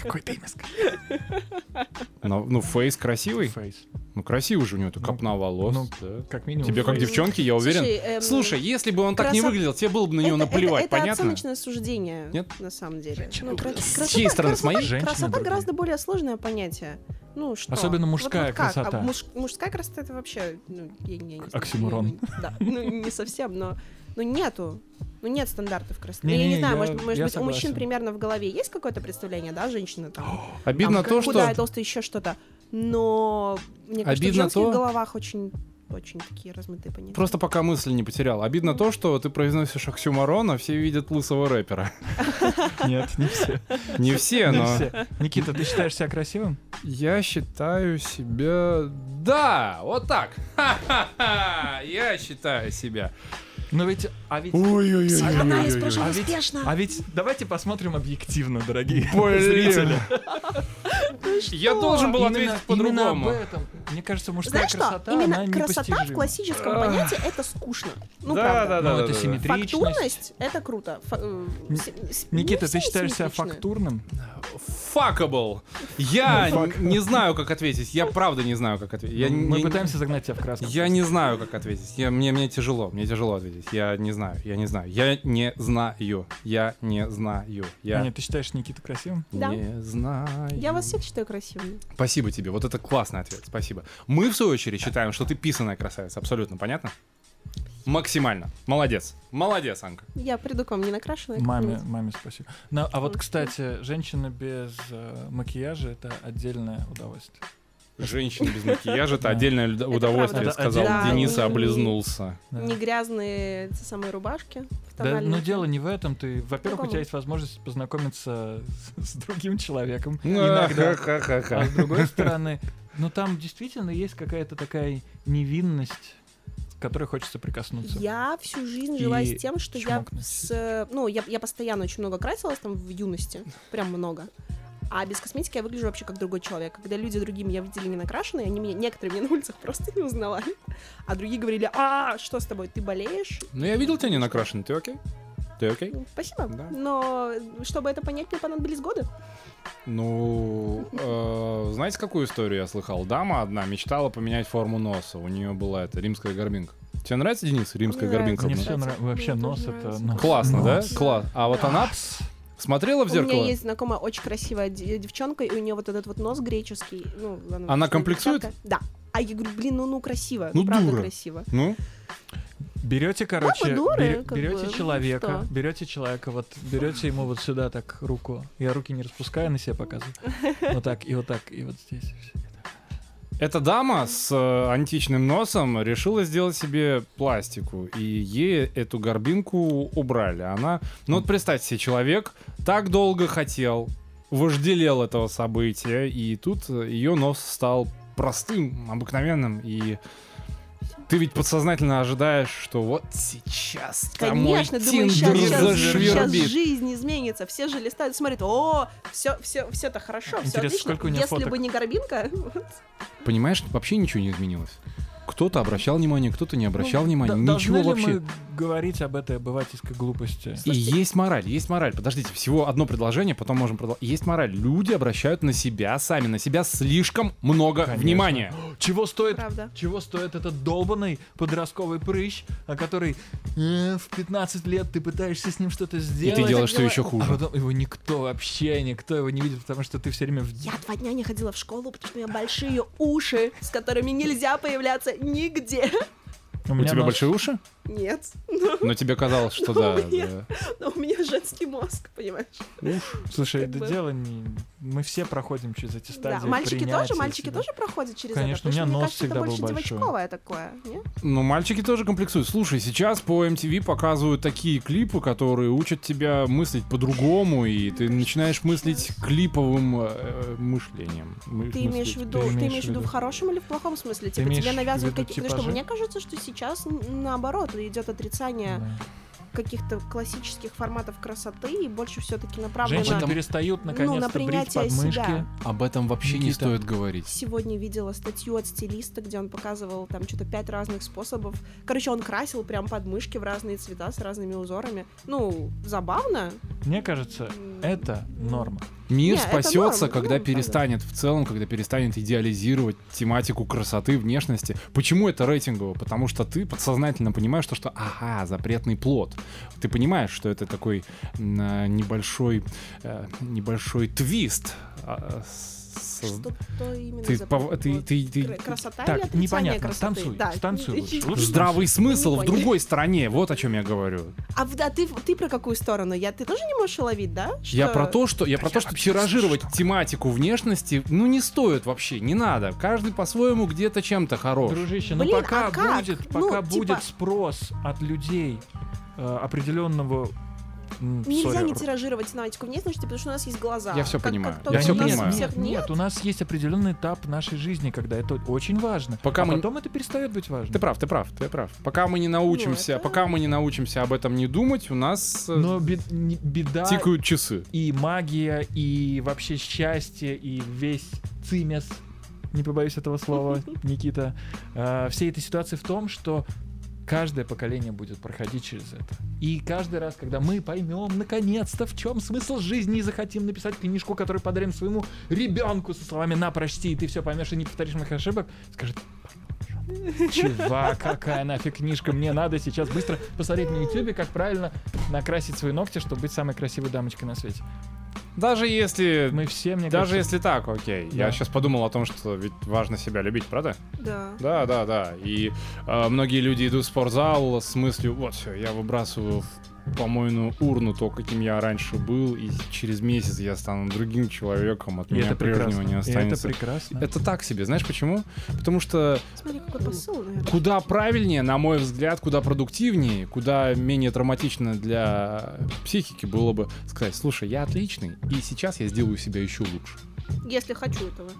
Какое ты имя сказал? Ну, Фейс красивый? Фейс. Ну, красивый же у него, это копна волос. Ну, да. Как минимум. Тебе, как девчонке, я уверен. Слушай, эм... Слушай, если бы он красот... так не выглядел, тебе было бы на него это, наплевать, это, это понятно? Это оценочное суждение, Нет? на самом деле. Ну, кра... красота, с чьей стороны, с моей? Красота, красота гораздо более сложное понятие. Ну, что? Особенно мужская вот, вот красота. А муж... Мужская красота — это вообще... Ну, я, я, я, Оксимирон. Да, ну, не совсем, но... Ну, нету. Ну, нет стандартов красоты. Не, я не, не знаю, я, может, я может быть, у мужчин примерно в голове есть какое-то представление, да, женщины там. О, обидно там, то, что... Худая, толстая, еще что-то. Но, мне кажется, обидно в женских то... головах очень... Очень такие размытые понятия. Просто пока мысли не потерял. Обидно то, что ты произносишь оксюморон, а все видят лысого рэпера. Нет, не все. Не все, но... Никита, ты считаешь себя красивым? Я считаю себя... Да! Вот так! Я считаю себя... Но ведь... А ведь... Одна из прошлых успешно. А ведь давайте посмотрим объективно, дорогие зрители. Я должен был ответить по-другому. Мне кажется, мужская красота, она непостижима. Красота в классическом понятии — это скучно. Ну, правда. Ну, это симметричность. Фактурность — это круто. Никита, ты считаешь себя фактурным? Fuckable. Я не знаю, как ответить. Я правда не знаю, как ответить. Мы пытаемся загнать тебя в красный. Я не знаю, как ответить. Мне тяжело. Мне тяжело ответить. Я не знаю, я не знаю, я не знаю, я не знаю. Я... Нет, ты считаешь Никиту красивым? Да. Не знаю. Я вас всех считаю красивыми. Спасибо тебе, вот это классный ответ, спасибо. Мы, в свою очередь, считаем, что ты писаная красавица, абсолютно, понятно? Максимально, молодец, молодец, Анка. Я приду к вам не накрашенная. Маме, маме спасибо. Но, а вот, кстати, женщина без э, макияжа — это отдельное удовольствие. Женщина без макияжа — это отдельное удовольствие, сказал Денис и облизнулся. Не грязные те самые рубашки. Но дело не в этом. Ты, во-первых, у тебя есть возможность познакомиться с другим человеком. Иногда. А с другой стороны, ну там действительно есть какая-то такая невинность, к которой хочется прикоснуться. Я всю жизнь жила с тем, что я... Ну, я постоянно очень много красилась там в юности. Прям много. А без косметики я выгляжу вообще как другой человек. Когда люди другими я видела не накрашенные, они меня, некоторые меня на улицах просто не узнавали. А другие говорили: а, что с тобой, ты болеешь? Ну я видел тебя не накрашенной, ты окей? Ты окей? Спасибо, да. Но чтобы это понять, мне понадобились годы. Ну, э, знаете, какую историю я слыхал? Дама одна мечтала поменять форму носа. У нее была эта римская горбинка. Тебе нравится, Денис, римская мне горбинка? Мне все нравится. Вообще мне нос это... Нос. Классно, нос. Да? Класс. А вот она... Смотрела в зеркало? У меня есть знакомая очень красивая девчонка, и у нее вот этот вот нос греческий. Ну, она, она комплексует? Девчонка. Да. А я говорю, блин, ну, ну красиво. Ну, правда дура. Красиво. Ну? Берете, короче, да, дуры, бер, берете бы, человека, что? берете человека, вот берете ему вот сюда так руку. Я руки не распускаю, на себя показываю. Вот так, и вот так, и вот здесь. Эта дама с э, античным носом решила сделать себе пластику, и ей эту горбинку убрали. Она, ну вот представьте себе, человек так долго хотел, вожделел этого события, и тут ее нос стал простым, обыкновенным, и ты ведь подсознательно ожидаешь, что вот сейчас там мой тиндер зашвербит. Сейчас жизнь изменится, все же листают, смотрят, о, все, все, все-то хорошо, все отлично. Если фоток? бы не горбинка. Понимаешь, вообще ничего не изменилось. Кто-то обращал внимание, кто-то не обращал ну, внимания. Да, ничего вообще. Мы говорить об этой обывательской глупости. И есть мораль, есть мораль. Подождите, всего одно предложение, потом можем продолжать. Есть мораль. Люди обращают на себя сами, на себя слишком много Конечно. внимания. Чего стоит, чего стоит этот долбанный подростковый прыщ, о который э, в пятнадцать лет ты пытаешься с ним что-то сделать. И ты делаешь, что еще хуже. А потом его никто вообще, никто его не видит, потому что ты все время... В... Я два дня не ходила в школу, потому что у меня большие уши, с которыми нельзя появляться нигде. У, у тебя нос... большие уши? Нет. Но, но тебе казалось, что но да, меня... да. Но у меня женский мозг, понимаешь? Уф. Слушай, как это бы... дело не... Мы все проходим через эти стадии. Да, мальчики тоже, мальчики себя. тоже проходят через Конечно, это. Конечно, у меня что, нос кажется, всегда был большой. Мне кажется, это больше девочковое такое, нет? Ну, мальчики тоже комплексуют. Слушай, сейчас по эм ти ви показывают такие клипы, которые учат тебя мыслить по-другому, и ты начинаешь мыслить клиповым э, мышлением. Мы, ты, имеешь ввиду, ты имеешь в виду в хорошем или в плохом смысле? Типа тебе навязывают какие-то... Что, мне кажется, что сейчас наоборот идет отрицание да. каких-то классических форматов красоты и больше все-таки направлено... Женщины перестают наконец-то ну, на принятие брить подмышки. Себя. Об этом вообще Никита. не стоит говорить. Сегодня видела статью от стилиста, где он показывал там что-то пять разных способов. Короче, он красил прям подмышки в разные цвета с разными узорами. Ну, забавно. Мне кажется, mm. это норма. Мир не, спасется, когда ну, перестанет да. в целом, когда перестанет идеализировать тематику красоты, внешности. Почему это рейтингово? Потому что ты подсознательно понимаешь, что, что ага, запретный плод. Ты понимаешь, что это такой э, небольшой, э, небольшой твист. Э, с... Что-то именно ты, по... ты, ты, ты... Красота так, или отрицание непонятно. красоты? Станцуй, да. станцуй лучше. Здравый смысл в другой стороне, вот о чем я говорю. А, а ты, ты про какую сторону? Я, ты тоже не можешь уловить, да? Что... Я про то, что, я да про я то, что тиражировать что? тематику внешности ну не стоит вообще, не надо. Каждый по-своему где-то чем-то хорош. Дружище, Блин, ну пока а как? будет, пока ну, будет типа... спрос от людей э, определенного... Нельзя Sorry. не тиражировать тематику внешности, потому что у нас есть глаза. Я все как, понимаю. Как Я все понимаю. Нет, нет, у нас есть определенный этап нашей жизни, когда это очень важно. Пока а мы... потом это перестает быть важно. Ты прав, ты прав, ты прав. Пока мы не научимся, нет, пока да. мы не научимся об этом не думать, у нас Но бед... беда... тикают часы. И магия, и вообще счастье, и весь цимес, не побоюсь этого слова, Никита. Всей этой ситуации в том, что каждое поколение будет проходить через это. И каждый раз, когда мы поймем наконец-то, в чем смысл жизни, и захотим написать книжку, которую подарим своему ребенку со словами «На, прочти, и ты все поймешь, и не повторишь моих ошибок», скажет: чувак, какая нафиг книжка, мне надо сейчас быстро посмотреть на ютубе, как правильно накрасить свои ногти, чтобы быть самой красивой дамочкой на свете. Даже если... Мы все, мне Даже кажется... если так, окей. Да. Я сейчас подумал о том, что ведь важно себя любить, правда? Да. Да, да, да. И э, многие люди идут в спортзал с мыслью: вот все, я выбрасываю в помойную урну то, каким я раньше был, и через месяц я стану другим человеком, от и меня это прежнего не останется. И это прекрасно. Это так себе. Знаешь почему? Потому что... Смотри, какой посыл, наверное. Куда правильнее, на мой взгляд, куда продуктивнее, куда менее травматично для психики было бы сказать: слушай, я отличный, и сейчас я сделаю себя еще лучше. Если хочу этого.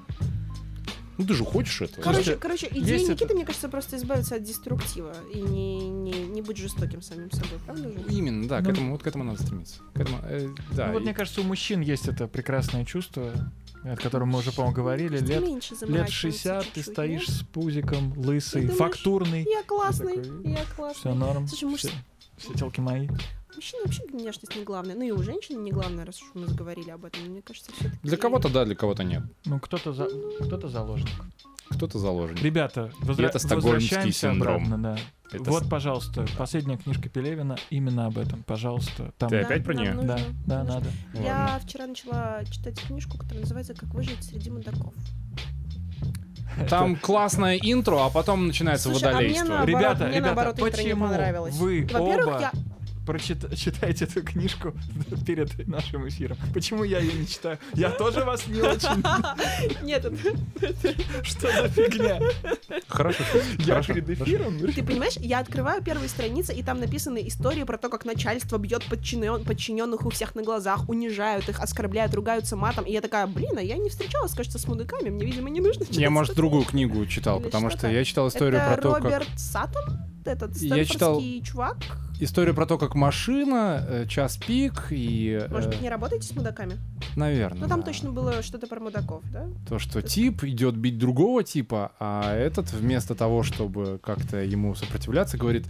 Ну ты же хочешь этого. Короче, короче идея Есть Никиты, это... мне кажется, просто избавиться от деструктива и не, не, не быть жестоким самим собой, правда же? Именно, да, ну, к этому, вот к этому надо стремиться. К этому, э, да, ну, вот и... мне кажется, у мужчин есть это прекрасное чувство, о котором мы уже, по-моему, говорили. Лет, лет шестьдесят чуть-чуть, ты стоишь нет? с пузиком, лысый, думаешь, фактурный. Я классный, такой, я классный. Все норм, Слушай, муж... все, все телки мои. Мужчина вообще внешность не главное. Ну и у женщины не главное, раз уж мы заговорили об этом. Мне кажется, все-таки... Для кого-то да, для кого-то нет. Ну, кто-то, за... кто-то заложник. Кто-то заложник. Ребята, возра... это возвращаемся синдром. обратно. Да. Это... Вот, пожалуйста, последняя книжка Пелевина именно об этом. Пожалуйста. Там... Ты опять да, про нее? Да, да, нужно. надо. Я Ладно. вчера начала читать книжку, которая называется «Как выжить среди мудаков». Там классное интро, а потом начинается водолейство. Ребята, ребята, почему вы оба прочитайте эту книжку перед нашим эфиром? Почему я ее не читаю? Я тоже вас не очень... Нет, что за фигня? Хорошо. Я перед эфиром... Ты понимаешь, я открываю первые страницы, и там написаны истории про то, как начальство бьет подчиненных у всех на глазах, унижают их, оскорбляют, ругаются матом. И я такая, блин, а я не встречалась, кажется, с мудаками, мне, видимо, не нужно читать. Я, может, другую книгу читал, потому что я читал историю про то, как... Это Роберт Саттон? Этот стэнфордский чувак? Историю про то, как машина, час пик и... Может быть, не работаете с мудаками? Наверное. Ну, там да. точно было что-то про мудаков, да? То, что это... тип идет бить другого типа, а этот вместо того, чтобы как-то ему сопротивляться, говорит,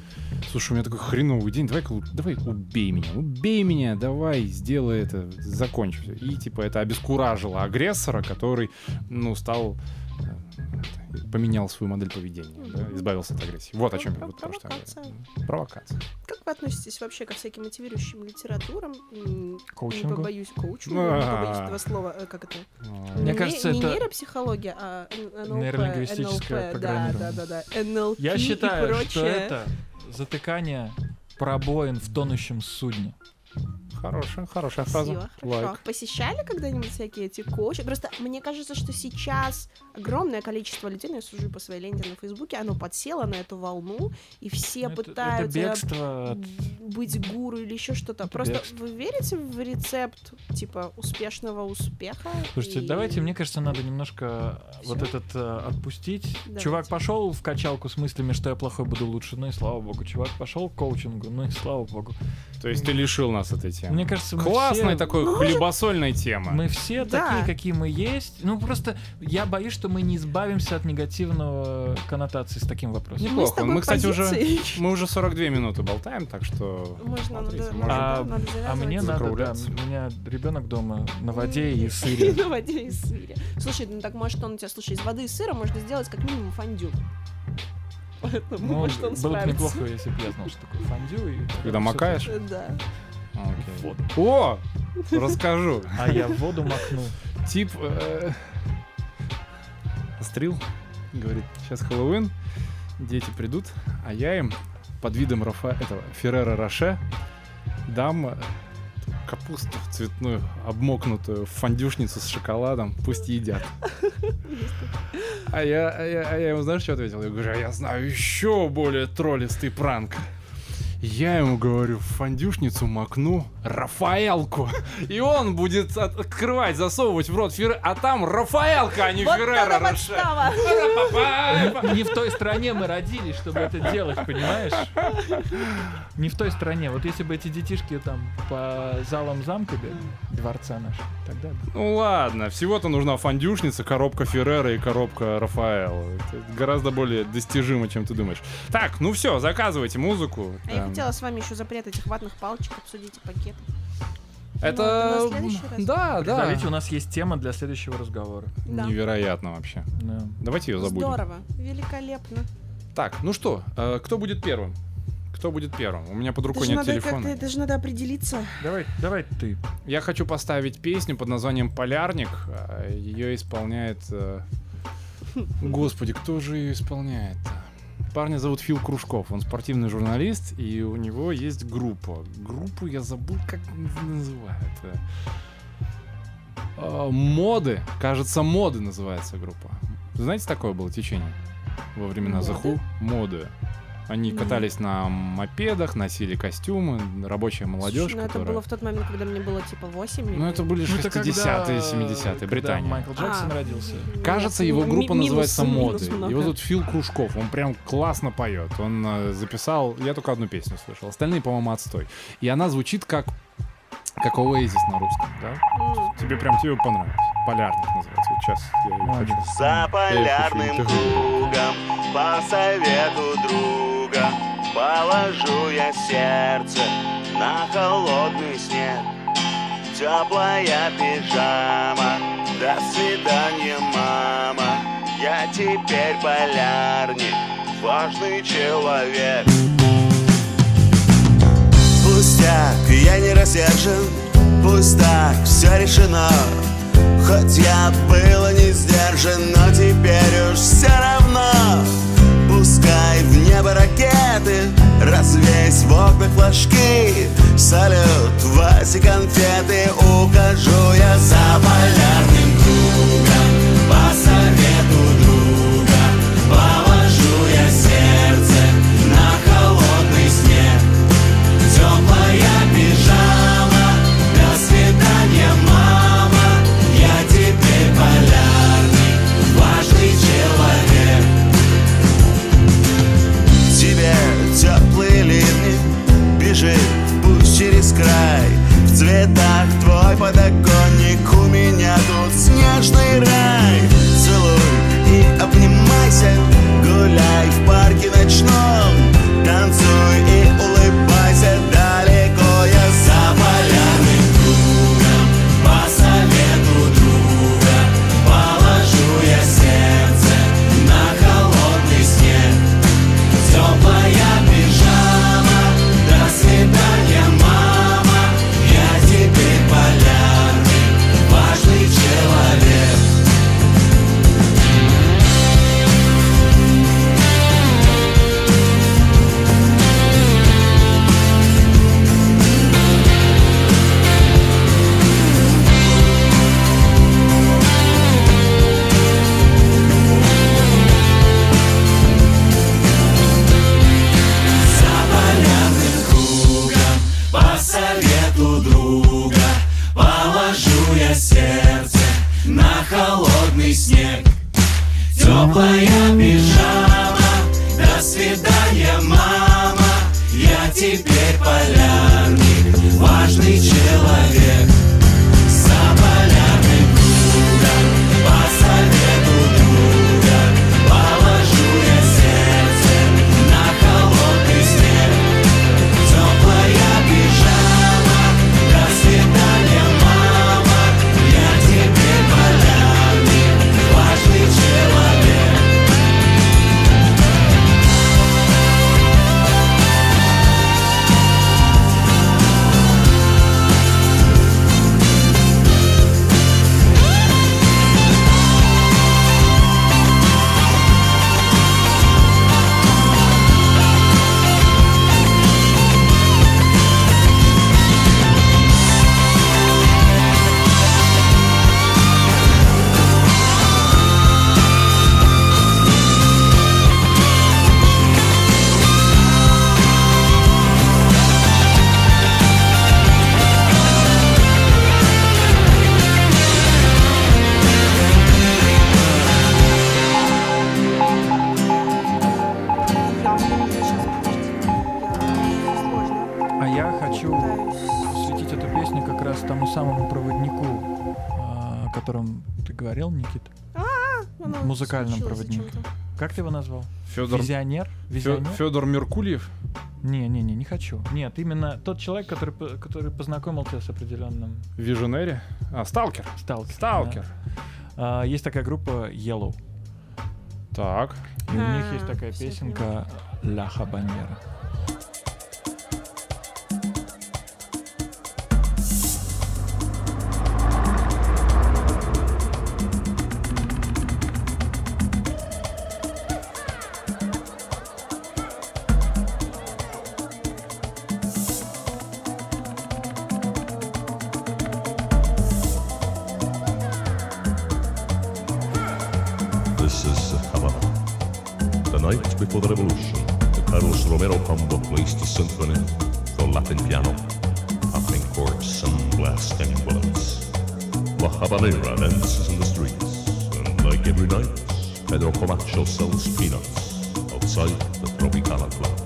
слушай, у меня такой хреновый день, давай-ка, давай убей меня, убей меня, давай, сделай это, закончи все. И, типа, это обескуражило агрессора, который, ну, стал... поменял свою модель поведения, mm-hmm. да, избавился от агрессии. Вот ну, о чем я буду говорить. Провокация. Как вы относитесь вообще ко всяким мотивирующим литературам? Коучингу? Не побоюсь коучингу, не побоюсь этого слова. Как это? Мне кажется, это... Не нейропсихология, а эн эл пи. Нейролингвистическое программирование. Да, да, да. эн эл пи и прочее. Я считаю, что это затыкание пробоин в тонущем судне. Хорошая, хорошая фраза. Хорошо. Посещали когда-нибудь всякие эти коучи? Просто мне кажется, что сейчас огромное количество людей, ну, я сужу по своей ленте на Фейсбуке, оно подсело на эту волну, и все это, пытаются это быть гуру или еще что-то. Это Просто бегство. Вы верите в рецепт типа успешного успеха? Слушайте, и... давайте, мне кажется, надо немножко Всё? вот этот э, отпустить. Давайте. Чувак пошел в качалку с мыслями, что я плохой буду лучше, ну и слава богу. Чувак пошел к коучингу, ну и слава богу. То есть ты лишил нас этой темы? Мне кажется, мы классная все... такой ну, хлебосольная тема. Мы все да. такие, какие мы есть. Ну просто я боюсь, что мы не избавимся от негативного коннотации с таким вопросом. Неплохо. Мы, мы кстати, позиции. уже мы уже сорок две минуты болтаем, так что. Можно, смотрите, надо, можно... А, надо а мне надо. Да, у меня ребенок дома на воде и сыре. На воде и сыре. Слушай, ну так может он у тебя, слушай, из воды и сыра можно сделать как минимум фондю. Поэтому может он справится. Было бы неплохо, если бы я знал, что такое фондю. Когда макаешь? Да. Okay. О, расскажу. А я в воду макну. Тип э, острил, говорит, сейчас Хэллоуин, дети придут, а я им под видом Рафа, этого Феррера Роше дам капусту цветную, обмокнутую в фондюшницу с шоколадом, пусть едят. А я, а я, а я ему, знаешь, что ответил? Я говорю, а я знаю еще более троллистый пранк. Я ему говорю, в фондюшницу макну Рафаэлку. И он будет открывать, засовывать в рот Феррера. А там Рафаэлка, а не вот Феррера Роше. Не в той стране мы родились, чтобы это делать, понимаешь? Не в той стране. Вот если бы эти детишки там по залам замка, дворца нашего, тогда бы. Ну ладно, всего-то нужна фондюшница, коробка Феррера и коробка Рафаэла. Это гораздо более достижимо, чем ты думаешь. Так, ну все, заказывайте музыку. Хотела с вами еще запрет этих ватных палочек обсудить и пакетов. Это... Ну, это да, да. Представляете, у нас есть тема для следующего разговора. Да. Невероятно вообще. Да. Давайте ее забудем. Здорово, великолепно. Так, ну что, кто будет первым? Кто будет первым? У меня под рукой даже нет надо телефона. Как-то, даже надо определиться. Давай, давай ты. Я хочу поставить песню под названием «Полярник». Ее исполняет... Господи, кто же ее исполняет-то? Парня зовут Фил Кружков, он спортивный журналист, и у него есть группа. Группу я забыл, как называют. Моды, кажется, Моды называется группа. Знаете, такое было течение во времена Заху? Моды. Они катались mm. на мопедах, носили костюмы, рабочая молодежь. Слушай, ну которая... это было в тот момент, когда мне было типа восемь. Ну или... это были шестидесятые, семидесятые, Британия. Майкл Джексон а, родился. Кажется, его группа минус, называется «Моды». Его зовут Фил Кружков, он прям классно поет. Он ä, записал, я только одну песню слышал, остальные, по-моему, отстой. И она звучит как... Как «Оэзис» на русском, да? Mm. Тебе прям тебе понравилось. «Полярник» называется. Вот сейчас я ее хочу. За полярным кругом по совету друга положу я сердце на холодный снег. Теплая пижама, до свидания, мама. Я теперь полярник, важный человек. Пусть так, я не рассержен, пусть так, все решено. Хоть я был и не сдержан, же, но теперь уж все равно. Пускай в небо ракеты, развесь в окнах флажки. Салют, Васи конфеты, укажу я за полярным кругом, по совету друга положу я сердце на холодный снег. Теплая пижама, до свидания, мама. Я теперь полярный, важный человек. Тебе теплые ливни, бежит пусть через край. В цветах твой подоконник, у меня тут снежный рай. Целуй и обнимайся, гуляй в парке ночном, танцуй и улыбайся, далеко я за полярным кругом, по совету друга положу я сердце на холодный снег. Теплая пижама, до свидания, мама. Я теперь полярный, важный человек. Сердце на холодный снег, теплая пижама, до свидания, мама. Я теперь полярник, важный человек. За полярным кругом, по совету друга положу я сердце на холодный снег. Теплая пижама, до свидания, мама. Никита. А-а-а, музыкальном проводнике. Как ты его назвал? Фёдор... Визионер? Визионер? Фёдор Меркульев? Не, не, не, не хочу. Нет, именно тот человек, который, который познакомил тебя с определенным. Виженери? А, Сталкер. Сталкер. Сталкер. Да. А, есть такая группа Yellow. Так. И у них есть такая песенка «Ла Хабанера». Before the revolution, the Carlos Romero combo plays the symphony for Latin piano, happening chords and blasting bullets. La Habanera dances in the streets, and like every night, Pedro Comacho sells peanuts outside the Tropicana Club.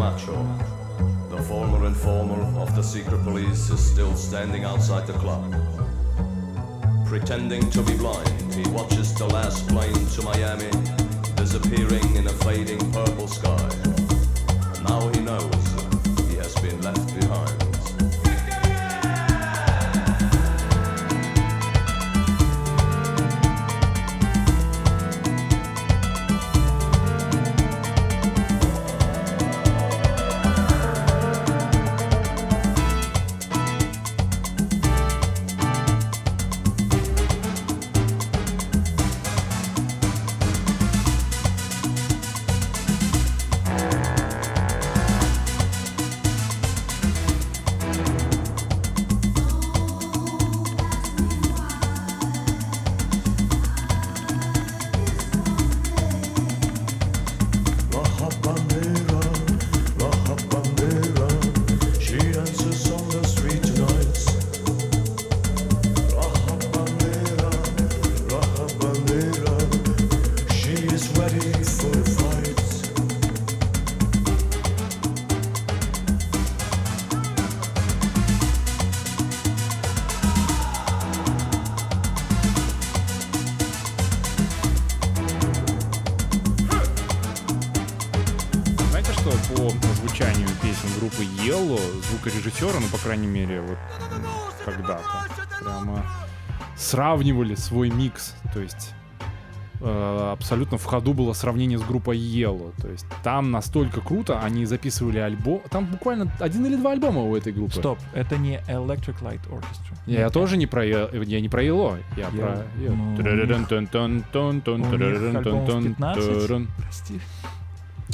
macho. The former informer of the secret police is still standing outside the club. Pretending to be blind, he watches the last plane to Miami disappearing in a fading purple sky. Now he knows he has been left behind. Группы Yellow, звукорежиссера, ну, по крайней мере, вот когда-то, прямо сравнивали свой микс, то есть э, абсолютно в ходу было сравнение с группой Yellow, то есть там настолько круто они записывали альбом, там буквально один или два альбома у этой группы. Стоп, это не Electric Light Orchestra. Я Нет. тоже не про, я не про Yellow, я Yellow. про Yellow. У них альбомов пятнадцать, прости.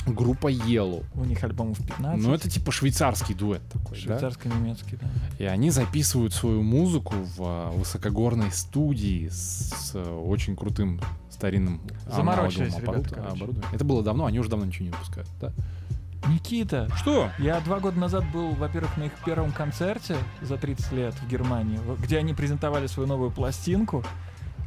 Группа Yellow. У них альбомов пятнадцать. Ну, это типа швейцарский дуэт такой, швейцарско-немецкий, да? да. И они записывают свою музыку в высокогорной студии с очень крутым старинным аналоговым оборудованием. Это было давно, они уже давно ничего не выпускают, да? Никита! Что? Я два года назад был, во-первых, на их первом концерте за тридцать лет в Германии, где они презентовали свою новую пластинку.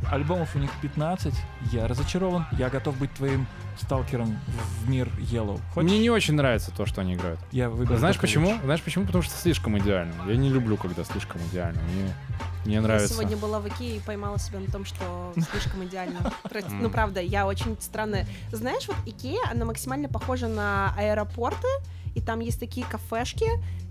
Альбомов у них пятнадцать. Я разочарован. Я готов быть твоим сталкером в мир Yellow. Хочешь? Мне не очень нравится то, что они играют. Я выберу. Знаешь почему? Лучше. Знаешь почему? Потому что слишком идеально. Я не люблю, когда слишком идеально. Мне не нравится. Я сегодня была в Икее и поймала себя на том, что слишком идеально. Ну правда, я очень странная. Знаешь, вот Икея, она максимально похожа на аэропорты. И там есть такие кафешки.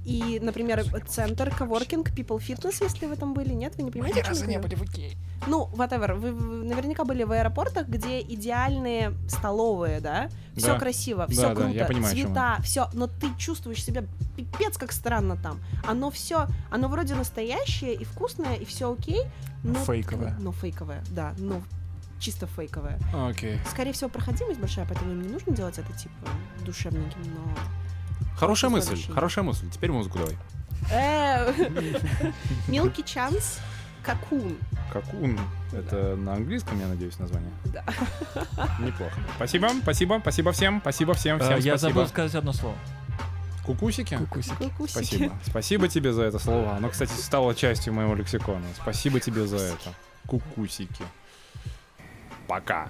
И, например, центр, коворкинг, People Fitness, если вы там были. Нет, вы не понимаете, что не были в Икее. Ну, whatever. Вы наверняка были в аэропортах, где идеальные столовые, да? Все да. красиво, да, все да, круто, я понимаю, цвета, все. Но ты чувствуешь себя пипец как странно там. Оно все, оно вроде настоящее и вкусное, и все окей. Но фейковое. Но фейковое, да, но чисто фейковое. Окей. Скорее всего, проходимость большая, поэтому им не нужно делать это типа душевненьким, но... Хорошая мысль, решение. хорошая мысль. Теперь музыку давай. Мелкий Чанс, Какун. Какун. Это на английском, я надеюсь, название. Да. Неплохо. Спасибо, спасибо, спасибо всем, спасибо всем, всем. Я забыл сказать одно слово. Кукусики? Кукусики. Спасибо. Спасибо тебе за это слово. Оно, кстати, стало частью моего лексикона. Спасибо тебе за это. Кукусики. Пока.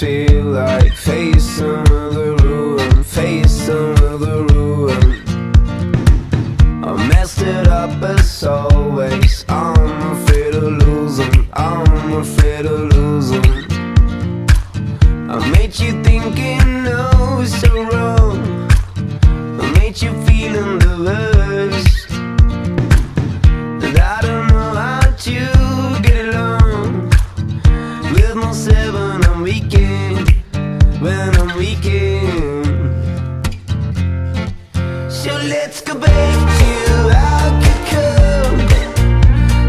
Feel like face another ruin, face another ruin. I messed it up as always. I'm afraid of losing, I'm afraid of losing. I made you thinking no, it's so wrong. I made you feeling the worst. And I don't know how to get along with myself when I'm weak. When I'm weekend, so let's go back to our cocoon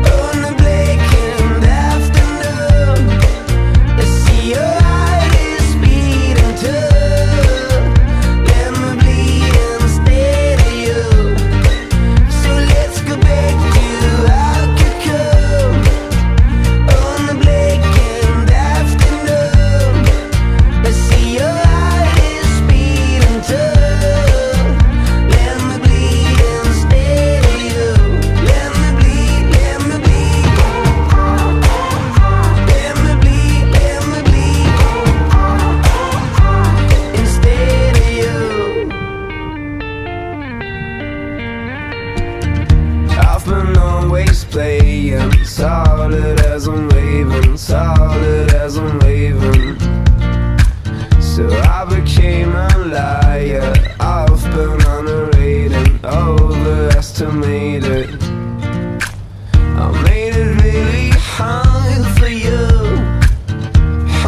on the blackened afternoon. Let's see your heart is beating too. Let me bleed instead of you. became a liar. I've been underrated, overestimated. I made it really hard for you,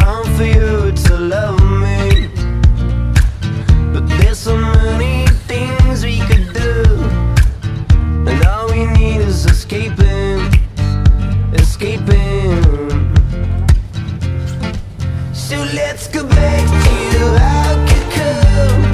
hard for you to love me. But there's so many things we could do, and all we need is escaping, escaping. So let's go back to how it could go.